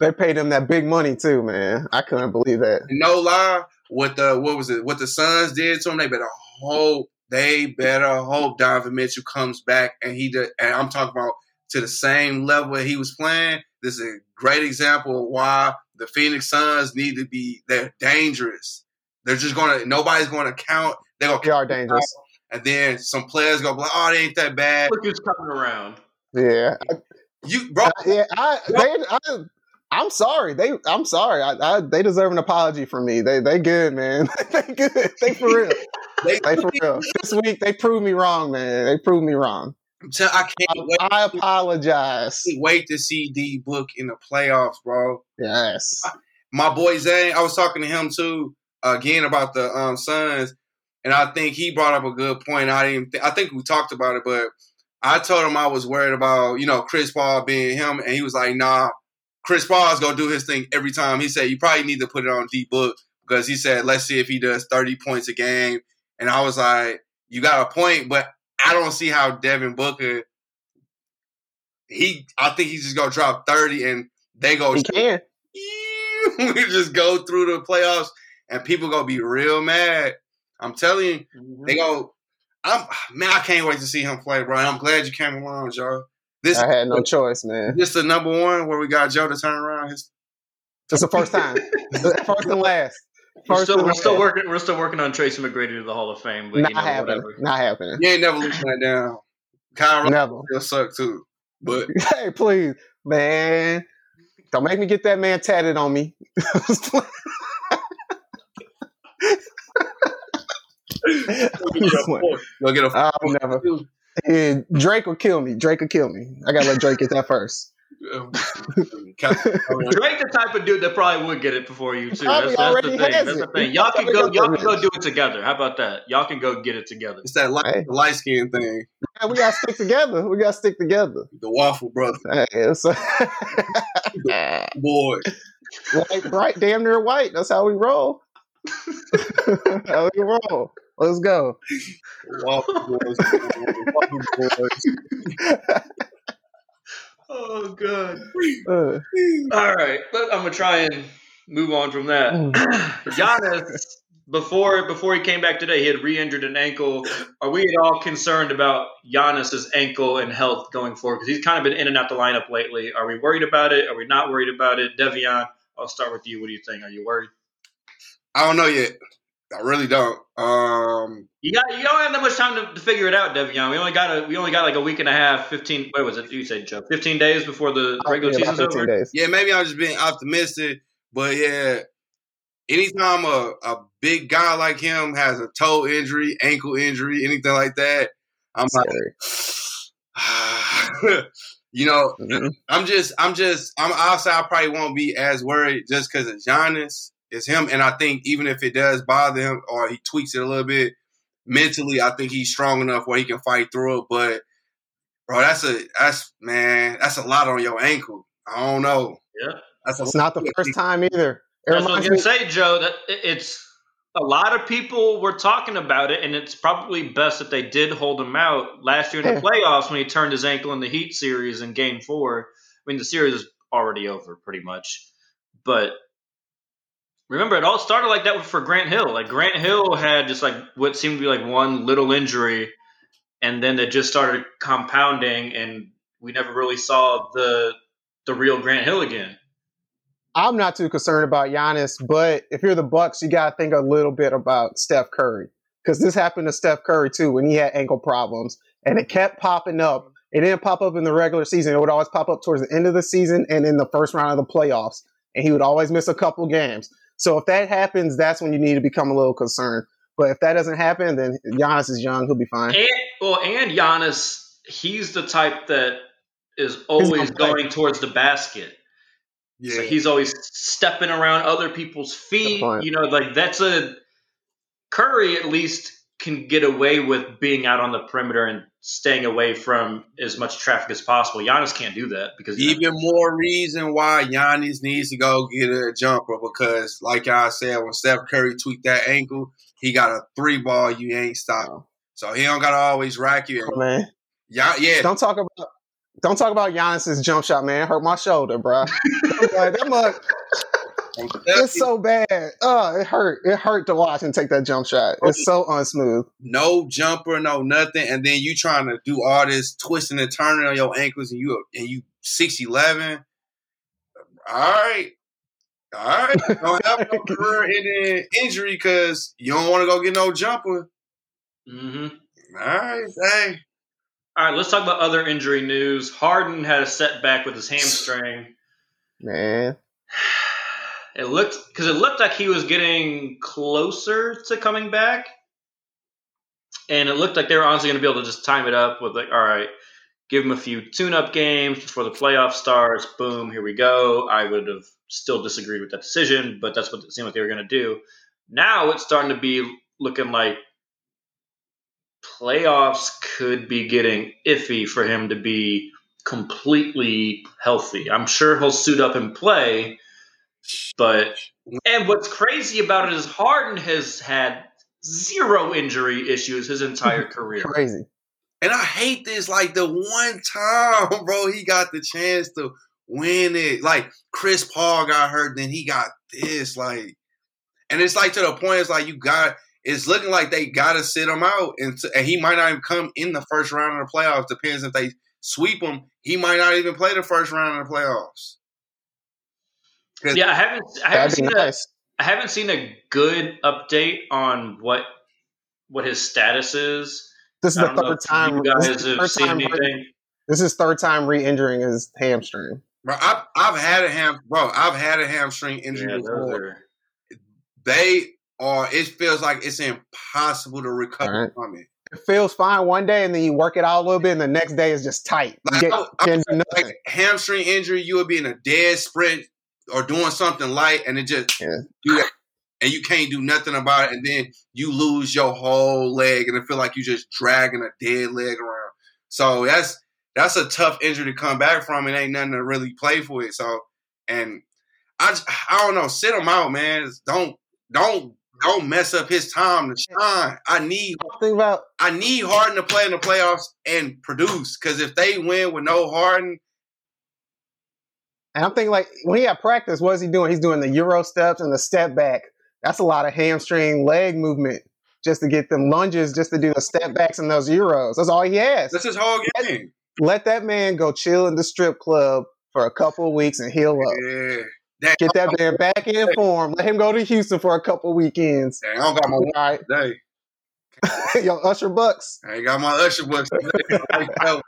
They paid him that big money too, man. I couldn't believe that. No lie, what the what was it? What the Suns did to him? They better hope. They better hope Donovan Mitchell comes back and he. Did, and I'm talking about to the same level he was playing. This is a great example of why the Phoenix Suns need to be. They're dangerous. They're just gonna. Nobody's gonna count. They're gonna. They are dangerous. Out, and then some players gonna be like, "Oh, they ain't that bad." Look who's coming around. Yeah, you bro. Uh, yeah, I. Bro, they, I I'm sorry. They, I'm sorry. I, I, they deserve an apology from me. They, they good, man. They good. They for real. they, they for real. This week they proved me wrong, man. They proved me wrong. I'm tell- I can't. I, wait. I apologize. I can't wait to see D Book in the playoffs, bro. Yes. My, my boy Zane. I was talking to him too uh, again about the um, Suns, and I think he brought up a good point. I didn't. Th- I think we talked about it, but I told him I was worried about you know Chris Paul being him, and he was like, "Nah." Chris Paul is going to do his thing every time. He said, you probably need to put it on D-Book because he said, let's see if he does thirty points a game. And I was like, you got a point, but I don't see how Devin Booker, he, I think he's just going to drop thirty and they go. He can. We just go through the playoffs and people going to be real mad. I'm telling you, mm-hmm. they go, I'm, man, I can't wait to see him play, bro. I'm glad you came along, y'all. This, I had no choice, man. This the number one where we got Joe to turn around. His- That's the first time. First and last. First we're still, and we're last. still working. We're still working on Tracy McGrady to the Hall of Fame. But, Not you know, happening. Whatever. Not happening. You ain't never losing that down. Kyrie never. Still suck too. But hey, please, man, don't make me get that man tatted on me. You'll get a. I'll never. And Drake will kill me. Drake will kill me. I gotta let Drake get that first. Drake, the type of dude that probably would get it before you too. That's, that's, the, thing. that's the thing. Y'all can go. Y'all can go do it together. How about that? Y'all can go get it together. It's that light, hey. light skin thing. Yeah, we gotta stick together. We gotta stick together. The waffle brother. Hey, so boy, light, bright, damn near white. That's how we roll. How we roll. Let's go. Waffle boys. Waffle boys. Oh, God. Uh, All right. But I'm going to try and move on from that. Giannis, before before he came back today, he had re-injured an ankle. Are we at all concerned about Giannis's ankle and health going forward? Because he's kind of been in and out the lineup lately. Are we worried about it? Are we not worried about it? Devion, I'll start with you. What do you think? Are you worried? I don't know yet. I really don't. Um, you got you don't have that much time to, to figure it out, Devion. We only got a we only got like a week and a half, fifteen. What was it? You said, Joe? Fifteen days before the regular yeah, season's over. Days. Yeah, maybe I'm just being optimistic, but yeah, anytime a, a big guy like him has a toe injury, ankle injury, anything like that, I'm like, you know, mm-hmm. I'm just, I'm just, I'm outside. I probably won't be as worried just because of Giannis. It's him, and I think even if it does bother him or he tweaks it a little bit mentally, I think he's strong enough where he can fight through it. But bro, that's a that's man, that's a lot on your ankle. I don't know. Yeah, that's a it's lot. Not the first time either. It that's what I was gonna me- say, Joe. That it's a lot of people were talking about it, and it's probably best that they did hold him out last year in the playoffs when he turned his ankle in the Heat series in Game Four. I mean, the series is already over pretty much, but. Remember, it all started like that for Grant Hill. Like, Grant Hill had just, like, what seemed to be, like, one little injury, and then it just started compounding, and we never really saw the the real Grant Hill again. I'm not too concerned about Giannis, but if you're the Bucks, you got to think a little bit about Steph Curry, because this happened to Steph Curry, too, when he had ankle problems, and it kept popping up. It didn't pop up in the regular season. It would always pop up towards the end of the season and in the first round of the playoffs, and he would always miss a couple games. So if that happens, that's when you need to become a little concerned. But if that doesn't happen, then Giannis is young. He'll be fine. And, well, and Giannis, he's the type that is always going towards the basket. Yeah. So he's always stepping around other people's feet. You know, like that's a – Curry at least can get away with being out on the perimeter and staying away from as much traffic as possible. Giannis can't do that because even more reason why Giannis needs to go get a jumper because, like y'all said, when Steph Curry tweaked that ankle, he got a three ball. You ain't stopping, so he don't gotta always rack you. Oh, man, yeah, yeah. Don't talk about don't talk about Giannis's jump shot, man. It hurt my shoulder, bro. Like, that mug. It's so bad. Uh, it hurt. It hurt to watch and take that jump shot. It's so unsmooth. No jumper, no nothing. And then you trying to do all this twisting and turning on your ankles, and you and you six eleven. All right, all right. Don't have no career-ending injury because you don't want to go get no jumper. Mm-hmm. All right, hey. All right. Let's talk about other injury news. Harden had a setback with his hamstring. Man. It looked because it looked like he was getting closer to coming back, and it looked like they were honestly going to be able to just time it up with like, all right, give him a few tune-up games before the playoff starts. Boom, here we go. I would have still disagreed with that decision, but that's what it seemed like they were going to do. Now it's starting to be looking like playoffs could be getting iffy for him to be completely healthy. I'm sure he'll suit up and play. But and what's crazy about it is Harden has had zero injury issues his entire career. Crazy, and I hate this. Like the one time, bro, he got the chance to win it. Like Chris Paul got hurt, then he got this. Like, and it's like to the point. It's like you got. It's looking like they gotta sit him out, and and he might not even come in the first round of the playoffs. Depends if they sweep him. He might not even play the first round of the playoffs. Yeah, I haven't. I haven't seen nice. a. I haven't seen a good update on what what his status is. This is the third time. Guys this, is third time re- this is third time re-injuring his hamstring. Bro, I've I've had a ham. Bro, I've had a hamstring injury yeah, before. Are... They are. It feels like it's impossible to recover right. from it. It feels fine one day, and then you work it out a little bit, and the next day is just tight. Like, get, I, I, I, like hamstring injury, you would be in a dead sprint. Or doing something light, and it just yeah. do that, and you can't do nothing about it, and then you lose your whole leg, and it feel like you just dragging a dead leg around. So that's that's a tough injury to come back from, and ain't nothing to really play for it. So, and I I don't know, sit him out, man. Just don't don't don't mess up his time to shine. I need about I need Harden to play in the playoffs and produce, because if they win with no Harden. And I'm thinking, like, when he had practice, what is he doing? He's doing the Euro steps and the step back. That's a lot of hamstring leg movement just to get them lunges, just to do the step backs and those Euros. That's all he has. That's his whole game. Let, let that man go chill in the strip club for a couple of weeks and heal up. Yeah. That Get that man back in form. Let him go to Houston for a couple weekends. I don't got my all right. Day. Yo, Usher Bucks. I ain't got my Usher Bucks today.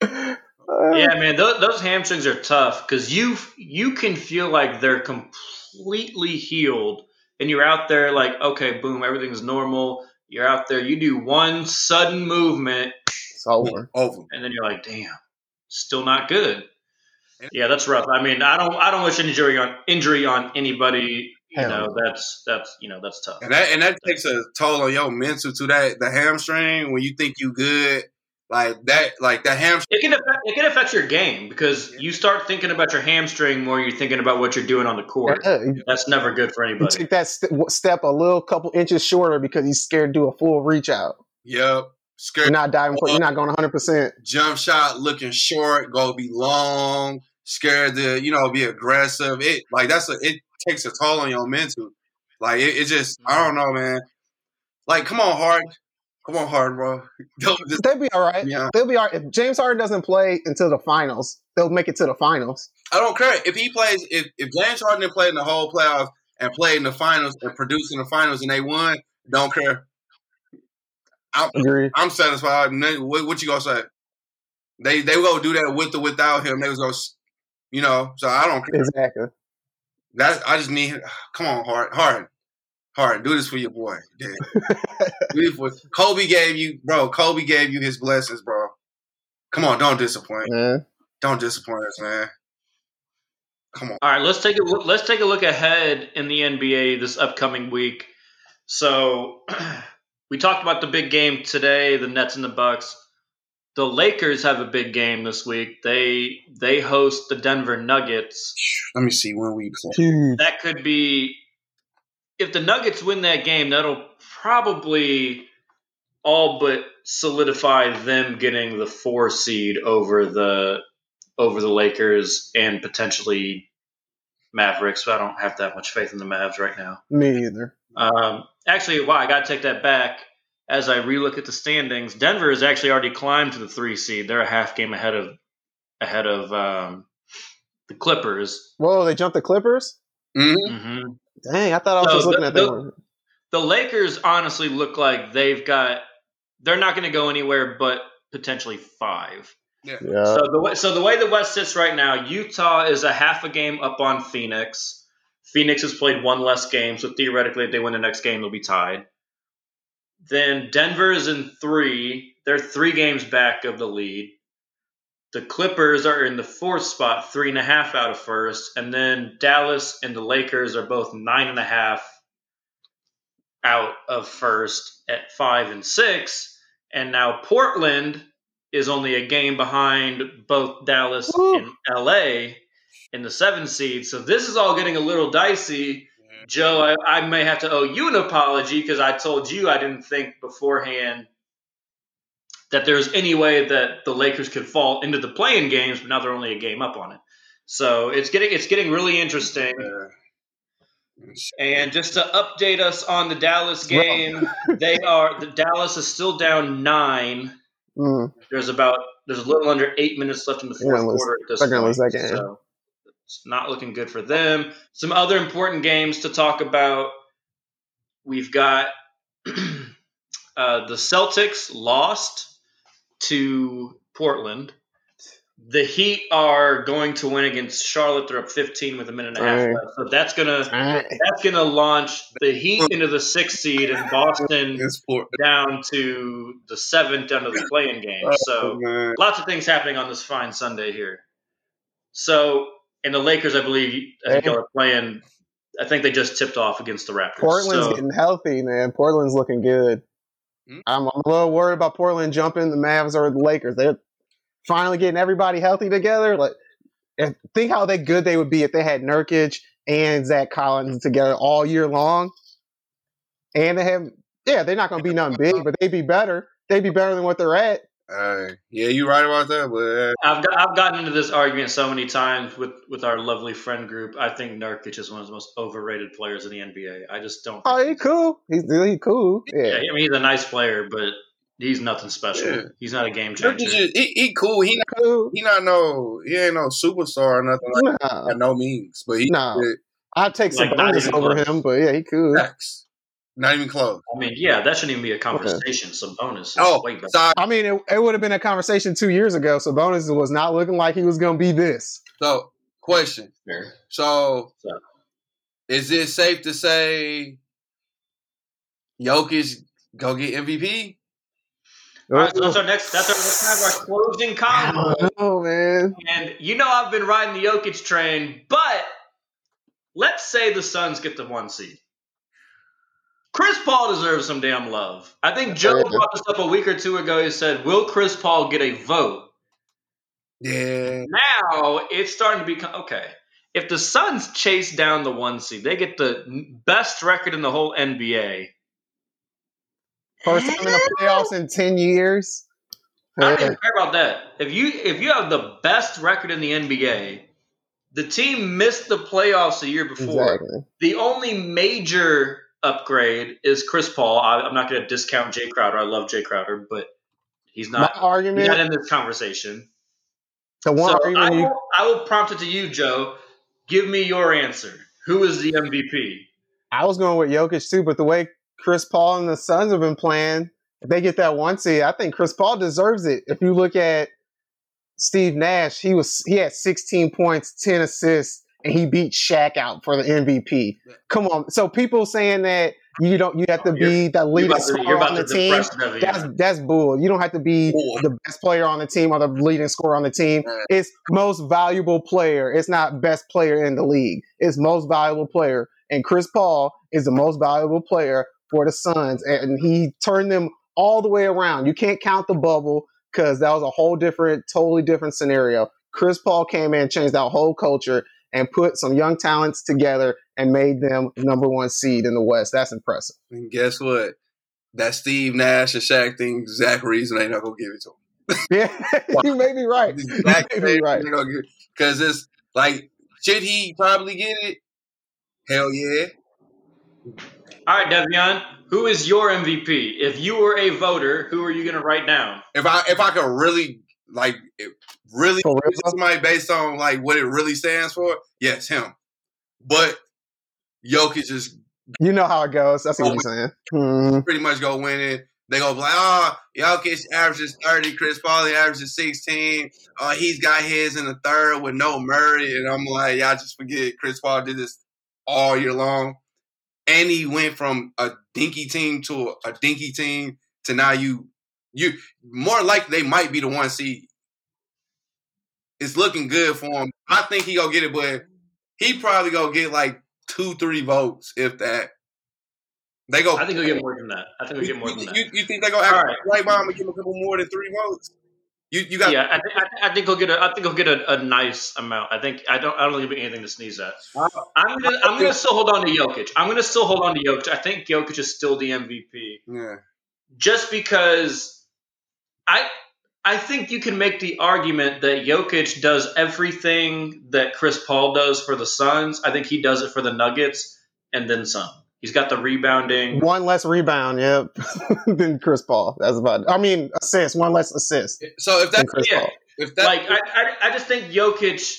Yeah, man, those, those hamstrings are tough because you you can feel like they're completely healed, and you're out there like, okay, boom, everything's normal. You're out there, you do one sudden movement, it's over, over, and then you're like, damn, still not good. Yeah, that's rough. I mean, I don't I don't wish injury on injury on anybody. You Hell know, no. that's that's you know, that's tough, and that and that takes a toll on your mental to that the hamstring when you think you good. Like that, like the hamstring. It can affect, it can affect your game because you start thinking about your hamstring more. You're thinking about what you're doing on the court. Yeah. That's never good for anybody. You take that st- step a little couple inches shorter because he's scared to do a full reach out. Yep, scared. You're not diving. For, you're not going one hundred percent. Jump shot looking short. Go be long. Scared to you know be aggressive. It like that's a. It takes a toll on your mental. Like it, it just. I don't know, man. Like come on, Hart. Come on, Harden, bro. Just, they'll be all right. Yeah. They'll be all right. If James Harden doesn't play until the finals, they'll make it to the finals. I don't care. If he plays, if, if James Harden didn't play in the whole playoffs and played in the finals and produced in the finals and they won, don't care. I'm, I'm satisfied. What, what you going to say? They they going to do that with or without him. They was going to, you know, so I don't care. Exactly. That's, I just need, come on, Harden. Harden. Hard, do this for your boy. Damn. Do this for Kobe gave you, bro. Kobe gave you his blessings, bro. Come on, don't disappoint. Man. Don't disappoint us, man. Come on. All right, let's take a look, let's take a look ahead in the N B A this upcoming week. So we talked about the big game today, the Nets and the Bucks. The Lakers have a big game this week. They they host the Denver Nuggets. Let me see when we play. That could be. If the Nuggets win that game, that'll probably all but solidify them getting the four seed over the over the Lakers and potentially Mavericks. But I don't have that much faith in the Mavs right now. Me either. Um, actually, wow, I got to take that back. As I relook at the standings, Denver has actually already climbed to the three seed. They're a half game ahead of ahead of um, the Clippers. Whoa, they jumped the Clippers? Mm-hmm. Mm-hmm. Dang, I thought I was so just looking the, at that the, one. The Lakers honestly look like they've got – they're not going to go anywhere but potentially five. Yeah. yeah. So, the, so the way the West sits right now, Utah is a half a game up on Phoenix. Phoenix has played one less game, so theoretically if they win the next game, they'll be tied. Then Denver is in three. They're three games back of the lead. The Clippers are in the fourth spot, three and a half out of first. And then Dallas and the Lakers are both nine and a half out of first at five and six. And now Portland is only a game behind both Dallas Woo. and L A in the seven seed. So this is all getting a little dicey. Joe, I, I may have to owe you an apology because I told you I didn't think beforehand that there's any way that the Lakers could fall into the play-in games, but now they're only a game up on it. So it's getting it's getting really interesting. And just to update us on the Dallas game, they are the Dallas is still down nine. Mm. There's about there's a little under eight minutes left in the fourth lose, quarter at this point. That game. So it's not looking good for them. Some other important games to talk about. We've got uh, the Celtics lost to Portland. The Heat are going to win against Charlotte. They're up fifteen with a minute and a half left. So that's gonna right. that's gonna launch the Heat into the sixth seed and Boston down to the seventh under the play-in game. So oh, lots of things happening on this fine Sunday here. So and the Lakers, I believe, I think hey. are playing. I think they just tipped off against the Raptors. Portland's so. getting healthy, man. Portland's looking good. I'm a little worried about Portland jumping the Mavs or the Lakers. They're finally getting everybody healthy together. Like, think how they good they would be if they had Nurkic and Zach Collins together all year long. And they have, yeah, they're not going to be nothing big, but they'd be better. They'd be better than what they're at. Uh, yeah, you're right about that. But I've got, I've gotten into this argument so many times with, with our lovely friend group. I think Nurkic is one of the most overrated players in the N B A. I just don't. Oh, he's cool. He's really cool. Yeah. yeah, I mean he's a nice player, but He's nothing special. Yeah. He's not a game changer. Just, he, he cool. He not, cool. He not no. He ain't no superstar or nothing like nah. that. By no means, but he. Nah. I'd take some like bonus over close. him, but yeah, he cool. Next. Not even close. I mean, yeah, that shouldn't even be a conversation. Okay. Sabonis. Oh, way sorry. I mean, it, it would have been a conversation two years ago. Sabonis was not looking like he was going to be this. So, question. So, so, is it safe to say Jokic go get M V P? Right, so that's our next. That's our, that's our closing combo. Oh man! And you know I've been riding the Jokic train, but let's say the Suns get the one seed. Chris Paul deserves some damn love. I think Joe brought this up a week or two ago. He said, "Will Chris Paul get a vote?" Yeah. Now it's starting to become okay. If the Suns chase down the one seed, they get the best record in the whole N B A. First time in the playoffs in ten years. I don't even care about that. If you if you have the best record in the N B A, the team missed the playoffs the year before. Exactly. The only major upgrade is Chris Paul. I, I'm not going to discount Jay Crowder. I love Jay Crowder, but he's not. My argument, he's not in this conversation. The one so argument I will, you, I will prompt it to you, Joe. Give me your answer. Who is the M V P? I was going with Jokic too, but the way Chris Paul and the Suns have been playing, if they get that one seed, I think Chris Paul deserves it. If you look at Steve Nash, he was he had sixteen points, ten assists, and he beat Shaq out for the M V P. Come on. So people saying that you don't you have to be the leading scorer on the team, that's that's bull. You don't have to be the best player on the team or the leading scorer on the team. It's most valuable player. It's not best player in the league. It's most valuable player. And Chris Paul is the most valuable player for the Suns, and he turned them all the way around. You can't count the bubble because that was a whole different, totally different scenario. Chris Paul came in, changed that whole culture, and put some young talents together and made them number one seed in the West. That's impressive. And guess what? That Steve Nash and Shaq thing, Zach Reason ain't not going to give it to him. Yeah, you may be right. Exactly. You may be right. Because it's like, should he probably get it? Hell yeah. All right, Devion, who is your M V P? If you were a voter, who are you going to write down? If I if I could really like really choose somebody based on like what it really stands for, yes, him. But Jokic just you know how it goes. That's what I'm saying. Hmm. Pretty much go win it. They go like, oh, Jokic averages thirty. Chris Paul averages sixteen. Oh, he's got his in the third with no Murray, and I'm like, y'all just forget Chris Paul did this all year long. And he went from a dinky team to a dinky team to now you, you more likely they might be the one seed. It's looking good for him. I think he gonna get it, but he probably gonna get like two, three votes if that. They go. I think he'll get more than that. I think he'll get more you, than that. You, you think they go after right. right by him and give him a couple more than three votes? You, you got. Yeah, I, th- I think he'll get a. I think he'll get a, a nice amount. I think I don't. I don't think it'll be anything to sneeze at. I'm gonna. I'm gonna still hold on to Jokic. I'm gonna still hold on to Jokic. I think Jokic is still the M V P. Yeah. Just because, I I think you can make the argument that Jokic does everything that Chris Paul does for the Suns. I think he does it for the Nuggets and then some. He's got the rebounding. One less rebound, yep, than Chris Paul. That's about it. I mean, assist. One less assist. So if that's yeah, if that, like I, I, I just think Jokic.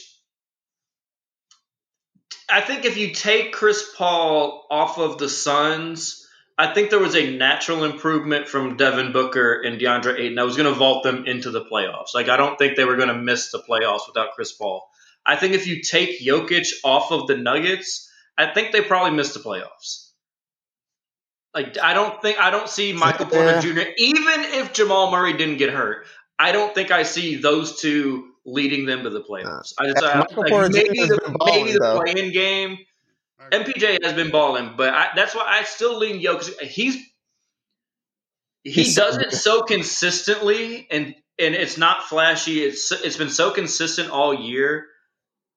I think if you take Chris Paul off of the Suns, I think there was a natural improvement from Devin Booker and DeAndre Ayton. I was going to vault them into the playoffs. Like I don't think they were going to miss the playoffs without Chris Paul. I think if you take Jokic off of the Nuggets, I think they probably missed the playoffs. Like I don't think I don't see Michael Porter Junior Even if Jamal Murray didn't get hurt, I don't think I see those two leading them to the playoffs. I just I, like, maybe the balling, maybe the play-in game. M P J has been balling, but I, that's why I still lean Jokic. He's he he's does it so consistently, and and it's not flashy. It's it's been so consistent all year.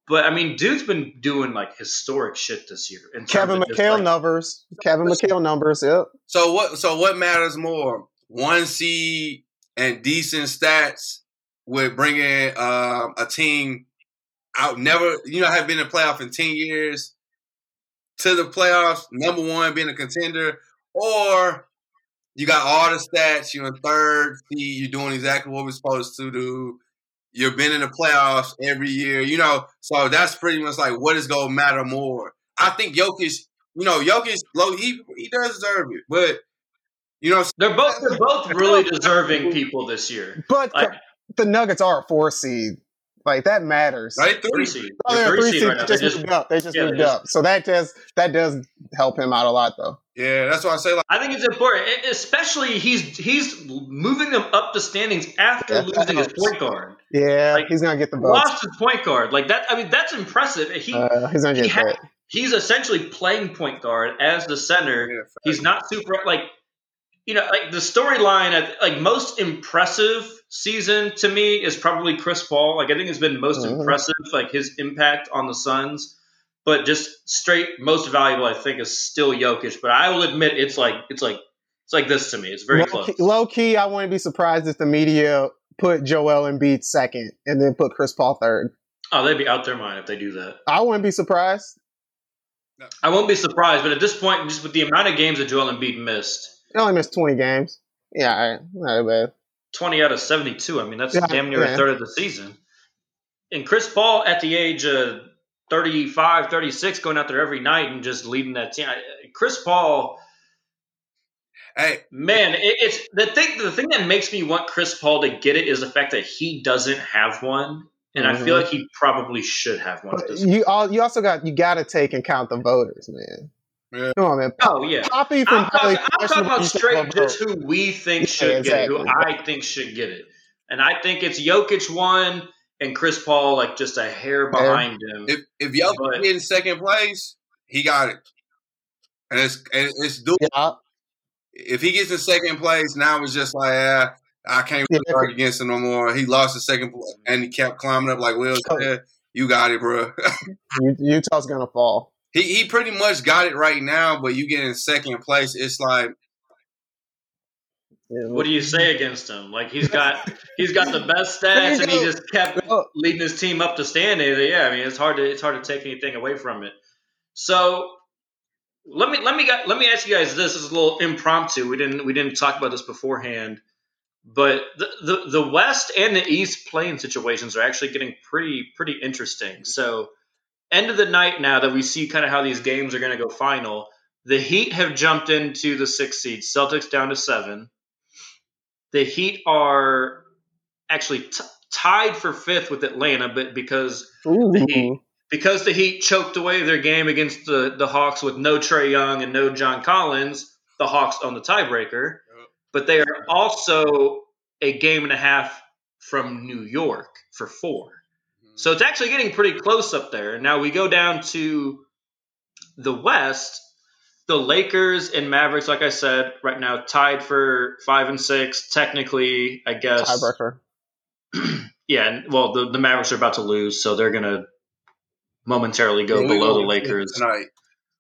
But, I mean, dude's been doing, like, historic shit this year. Kevin McHale like, numbers. Kevin McHale numbers, yep. So what So what matters more? One seed and decent stats with bringing uh, a team out never – you know, have been in the playoff in ten years to the playoffs, number one, being a contender, or You got all the stats. You're in third seed. You're doing exactly what we're supposed to do. You've been in the playoffs every year. You know, so that's pretty much like what is going to matter more. I think Jokic, you know, Jokic, he he does deserve it, but you know, they're both they're both really deserving people this year. But like, the Nuggets are a four seed. Like, that matters. Right? Three seed. Oh, they're three seed. Right they, just, they just moved up. They just yeah, moved just, up. So that does that does help him out a lot, though. Yeah, that's why I say. Like, I think it's important, it, especially he's he's moving them up the standings after that's, losing his point guard. Yeah, like, he's gonna get the votes. Lost his point guard like that. I mean, that's impressive. He uh, he's gonna get he ha- that. He's essentially playing point guard as the center. Yeah, he's not super like you know like the storyline. Like, most impressive season to me is probably Chris Paul. Like, I think it's been most mm-hmm. impressive. Like, his impact on the Suns. But just straight most valuable, I think, is still Jokic. But I will admit, it's like it's like it's like this to me. It's very low close. Key, low key, I wouldn't be surprised if the media put Joel Embiid second and then put Chris Paul third. Oh, they'd be out their mind if they do that. I wouldn't be surprised. No. I won't be surprised. But at this point, just with the amount of games that Joel Embiid missed, he only missed twenty games. Yeah, all right, not bad. Twenty out of seventy-two. I mean, that's yeah, damn near yeah. a third of the season. And Chris Paul, at the age of thirty-five, thirty-six, going out there every night and just leading that team. Chris Paul, hey man, it, it's the thing. The thing that makes me want Chris Paul to get it is the fact that he doesn't have one, and mm-hmm. I feel like he probably should have one. At this you all, you also got you got to take and count the voters, man. Yeah. Come on, man. Pop, oh yeah, Poppy from I'm talking, I'm talking about straight just who we think yeah, should exactly. get it, who I think should get it, and I think it's Jokic one. And Chris Paul, like, just a hair behind yeah. him. If, if Jokic but, in second place, he got it. And it's and it's due. Yeah. If he gets in second place, now it's just like, yeah, I can't really yeah. argue against him no more. He lost the second place, and he kept climbing up like, well, yeah, you got it, bro. Utah's going to fall. He he pretty much got it right now, but you get in second place, it's like, what do you say against him? Like, he's got he's got the best stats, and he just kept leading his team up the standings. Yeah, I mean, it's hard to it's hard to take anything away from it. So let me let me let me ask you guys this. This is a little impromptu. We didn't we didn't talk about this beforehand, but the the, the West and the East playing situations are actually getting pretty pretty interesting. So end of the night now that we see kind of how these games are going to go final. The Heat have jumped into the sixth seed. Celtics down to seven. The Heat are actually t- tied for fifth with Atlanta, but because the, Heat, because the Heat choked away their game against the, the Hawks with no Trae Young and no John Collins, the Hawks own the tiebreaker. But they are also a game and a half from New York for four. So it's actually getting pretty close up there. Now we go down to the West. The Lakers and Mavericks, like I said, right now tied for five and six. Technically, I guess tiebreaker. yeah, well, the, the Mavericks are about to lose, so they're gonna momentarily go yeah, below the Lakers tonight.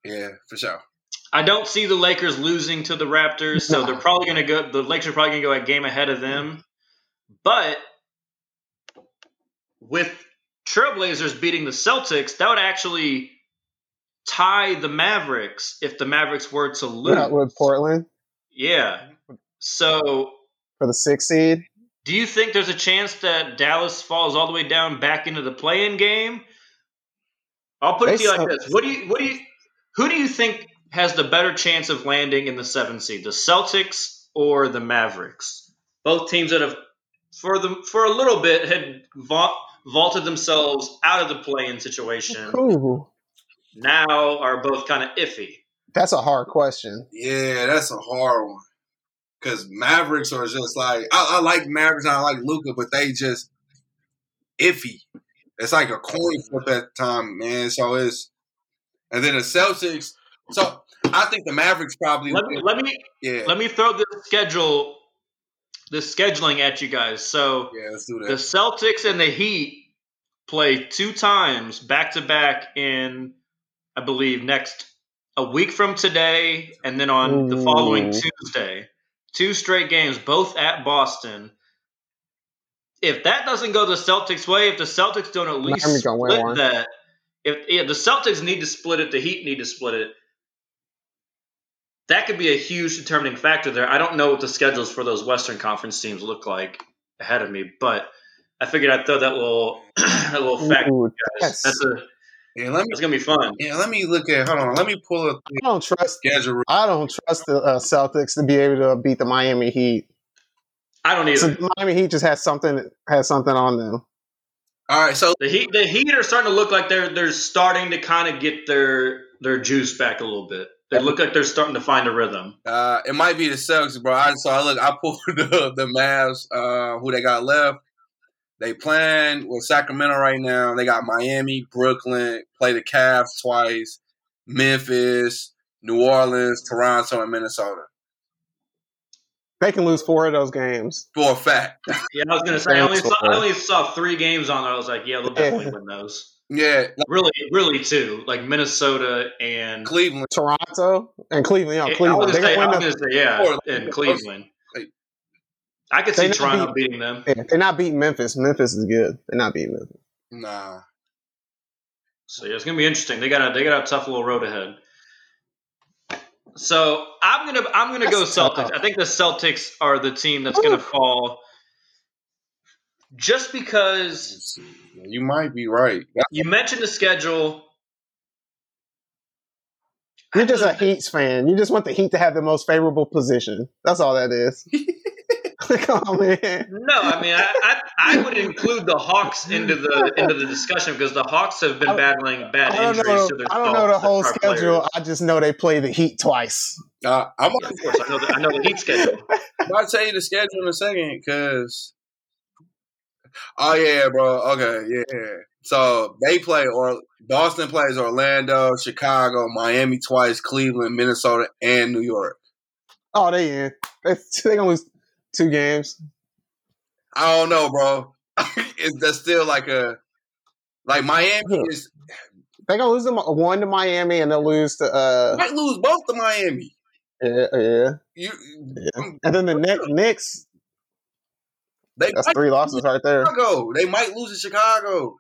Yeah, for sure. I don't see the Lakers losing to the Raptors, so they're probably gonna go. The Lakers are probably gonna go a game ahead of them. But with Trailblazers beating the Celtics, that would actually tie the Mavericks if the Mavericks were to lose. Not with Portland? Yeah. So for the sixth seed? Do you think there's a chance that Dallas falls all the way down back into the play-in game? I'll put it to you like this. What do you what do you who do you think has the better chance of landing in the seventh seed? The Celtics or the Mavericks? Both teams that have for the for a little bit had va- vaulted themselves out of the play-in situation. Ooh. Now are both kind of iffy. That's a hard question. Yeah, that's a hard one. Because Mavericks are just like I, I like Mavericks and I like Luka, but they just iffy. It's like a coin flip at the time, man. So it's and then the Celtics. So I think the Mavericks probably let me let me, yeah. let me throw the schedule, the scheduling at you guys. So yeah, let's do that. The Celtics and the Heat play two times back to back in. I believe next a week from today and then on the following Tuesday. Two straight games, both at Boston. If that doesn't go the Celtics' way, if the Celtics don't at least split that, if yeah, the Celtics need to split it, the Heat need to split it, that could be a huge determining factor there. I don't know what the schedules for those Western Conference teams look like ahead of me, but I figured I'd throw that little that little fact. Ooh, yes. That's a yeah, let me, that's gonna be fun. Yeah, let me look at. Hold on, let me pull up. The I don't trust. Schedule. I don't trust the uh, Celtics to be able to beat the Miami Heat. I don't either. So the Miami Heat just has something has something on them. All right, so the Heat the Heat are starting to look like they're they're starting to kind of get their their juice back a little bit. They look like they're starting to find a rhythm. Uh, it might be the Celtics, bro. I, so I look, I pulled the, the Mavs, uh, who they got left. They playing with Sacramento right now. They got Miami, Brooklyn, play the Cavs twice, Memphis, New Orleans, Toronto, and Minnesota. They can lose four of those games. For a fact. Yeah, I was going to say, I only, saw, I only saw three games on there. I was like, yeah, they'll definitely win those. Yeah. Like, really, really two. Like Minnesota and Cleveland. Toronto and Cleveland. Yeah, Cleveland. They're going to say, yeah, and Cleveland. I could see Toronto beating them. Yeah, they're not beating Memphis. Memphis is good. They're not beating Memphis. Nah. So, yeah, it's going to be interesting. They got a, they got a tough little road ahead. So I'm gonna I'm gonna that's go Celtics. Tough. I think the Celtics are the team that's Ooh. gonna fall, just because you might be right. That's you mentioned the schedule. You're just a Heat fan. You just want the Heat to have the most favorable position. That's all that is. Come on, man. No, I mean I, I I would include the Hawks into the into the discussion because the Hawks have been battling bad injuries know, to their I don't know the whole schedule. Players. I just know they play the Heat twice. Uh, I'm yeah, of course I know the, I know the Heat schedule. I'll tell you the schedule in a second because oh yeah, bro. Okay, yeah. So they play or Boston plays Orlando, Chicago, Miami twice, Cleveland, Minnesota, and New York. Oh, they in. They they gonna lose. Two games. I don't know, bro. Is that still like a like Miami is? They're gonna lose them one to Miami, and they'll lose to. Uh, might lose both to Miami. Yeah, yeah. You, yeah. And then the Knicks. Knicks they that's three losses right there. Chicago. They might lose to Chicago.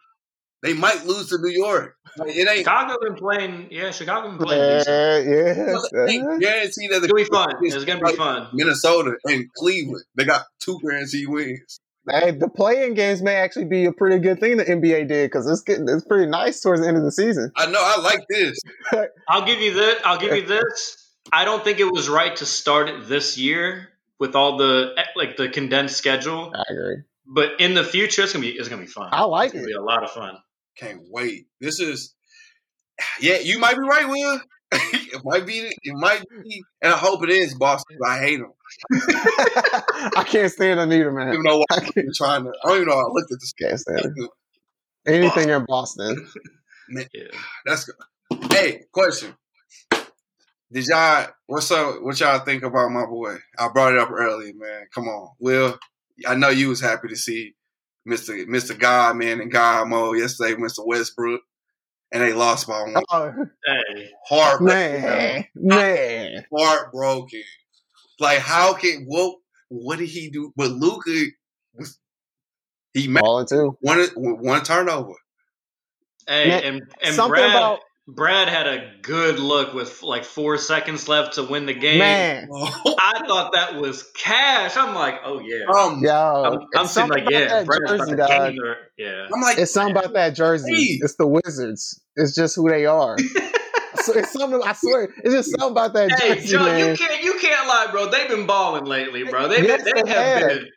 They might lose to New York. Like, it ain't Chicago been playing. Yeah, Chicago been playing. Yeah, yeah. Well, guarantee that it's gonna be fun. It's gonna be fun. Minnesota and Cleveland. They got two guaranteed wins. Hey, the play-in games may actually be a pretty good thing the N B A did because it's getting it's pretty nice towards the end of the season. I know. I like this. I'll give you this. I'll give you this. I don't think it was right to start it this year with all the like the condensed schedule. I agree. But in the future, it's gonna be it's gonna be fun. I like it's gonna it. Be a lot of fun. Can't wait. This is, yeah, you might be right, Will. It might be, it might be, and I hope it is Boston. I hate them. I can't stand them either, man. I don't even know why I'm trying to, I don't even know how I looked at this. Can't stand it. Anything in Boston. Man, yeah. That's good. Hey, question. Did y'all, what's up, what y'all think about my boy? I brought it up earlier, man. Come on, Will. I know you was happy to see Mister Mister God, man, and God mode yesterday, Mister Westbrook, and they lost by one. Oh, hey. Heartbroken. Man, man. Heartbroken. Like, how can, what, what did he do? But Luka was, he made one, one turnover. Hey, man, and, and something Brad, about- Brad had a good look with like four seconds left to win the game. Man. I thought that was cash. I'm like, oh yeah, um, yo, I'm, I'm sitting like, yeah, jersey, dog. Or, yeah. I'm like, it's something man. About that jersey. Hey. It's the Wizards. It's just who they are. So it's something. I swear, it's just something about that hey, jersey. John, man. you can't, you can't lie, bro. They've been balling lately, bro. They've yes, been, they, they have, have been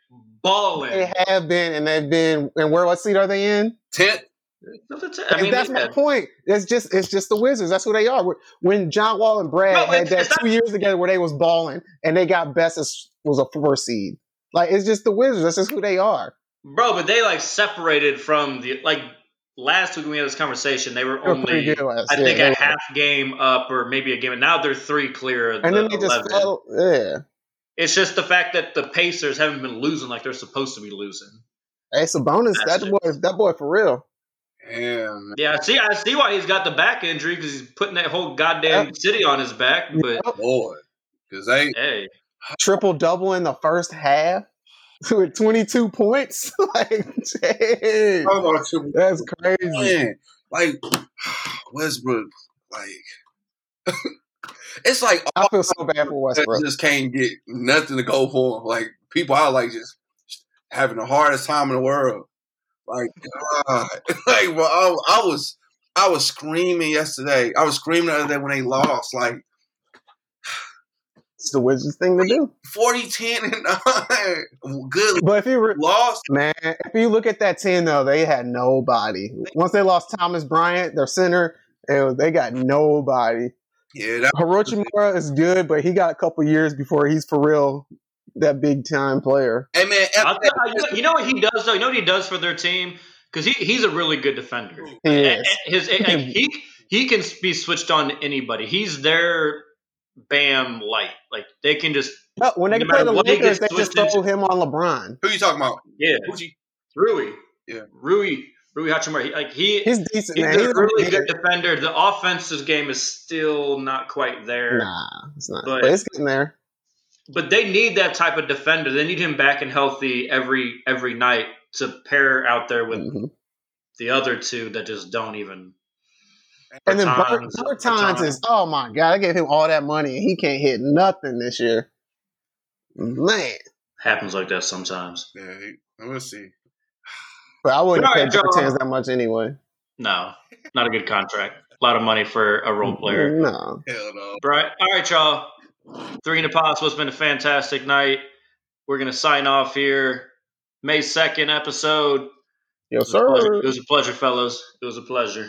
balling. They have been, and they've been. And where what seat are they in? Tenth. I mean, that's my had. point. It's just it's just the Wizards. That's who they are. When John Wall and Brad no, had that not- two years together where they was balling and they got best as was a four seed. Like, it's just the Wizards. That's just who they are. Bro, but they, like, separated from the – like, last week when we had this conversation, they were, they were only, last, I yeah, think, a were. half game up or maybe a game. And now they're three clear of the and then they eleven. Just fell, yeah. It's just the fact that the Pacers haven't been losing like they're supposed to be losing. It's a bonus. That's that boy, that boy for real. Damn. Yeah, I see, I see why he's got the back injury because he's putting that whole goddamn yep. city on his back. But yep. Lord, because they hey. triple double in the first half with twenty-two points. Like, damn, that's crazy. Man. Like Westbrook, like It's like I feel so bad for Westbrook. Just can't get nothing to go for him. Like people are like just having the hardest time in the world. Like God, like well, I, I was I was screaming yesterday. I was screaming the other day when they lost. Like it's the Wizards thing to do. forty, ten, and nine Good. But if you re- lost, man, if you look at that team though, they had nobody. Once they lost Thomas Bryant, their center, was, they got nobody. Yeah, Hirochimura is good, but he got a couple years before he's for real that big time player. Hey man, F- you know what he does though. You know what he does for their team because he, he's a really good defender. He and, is. And his like, he he can be switched on to anybody. He's their Bam light. Like they can just no, when they no play the Lakers, they, they just throw him on LeBron. Who are you talking about? Yeah, who's he? Rui. Yeah, Rui. Rui Hachimura, like he, he's decent. He's man. a he's really a good defender. The offensive game is still not quite there. Nah, it's not. But, but it's getting there. But they need that type of defender. They need him back and healthy every every night to pair out there with mm-hmm. the other two that just don't even. And then Bertans is oh my god! I gave him all that money and he can't hit nothing this year. Man, happens like that sometimes. Yeah, I'm gonna see. But I wouldn't pay Bertans that much anyway. No, not a good contract. A lot of money for a role player. No. Hell no. Right. All right, y'all. Three and a Possible. It's been a fantastic night. We're going to sign off here. May second episode. Yes, sir. It was a pleasure, fellas. It was a pleasure.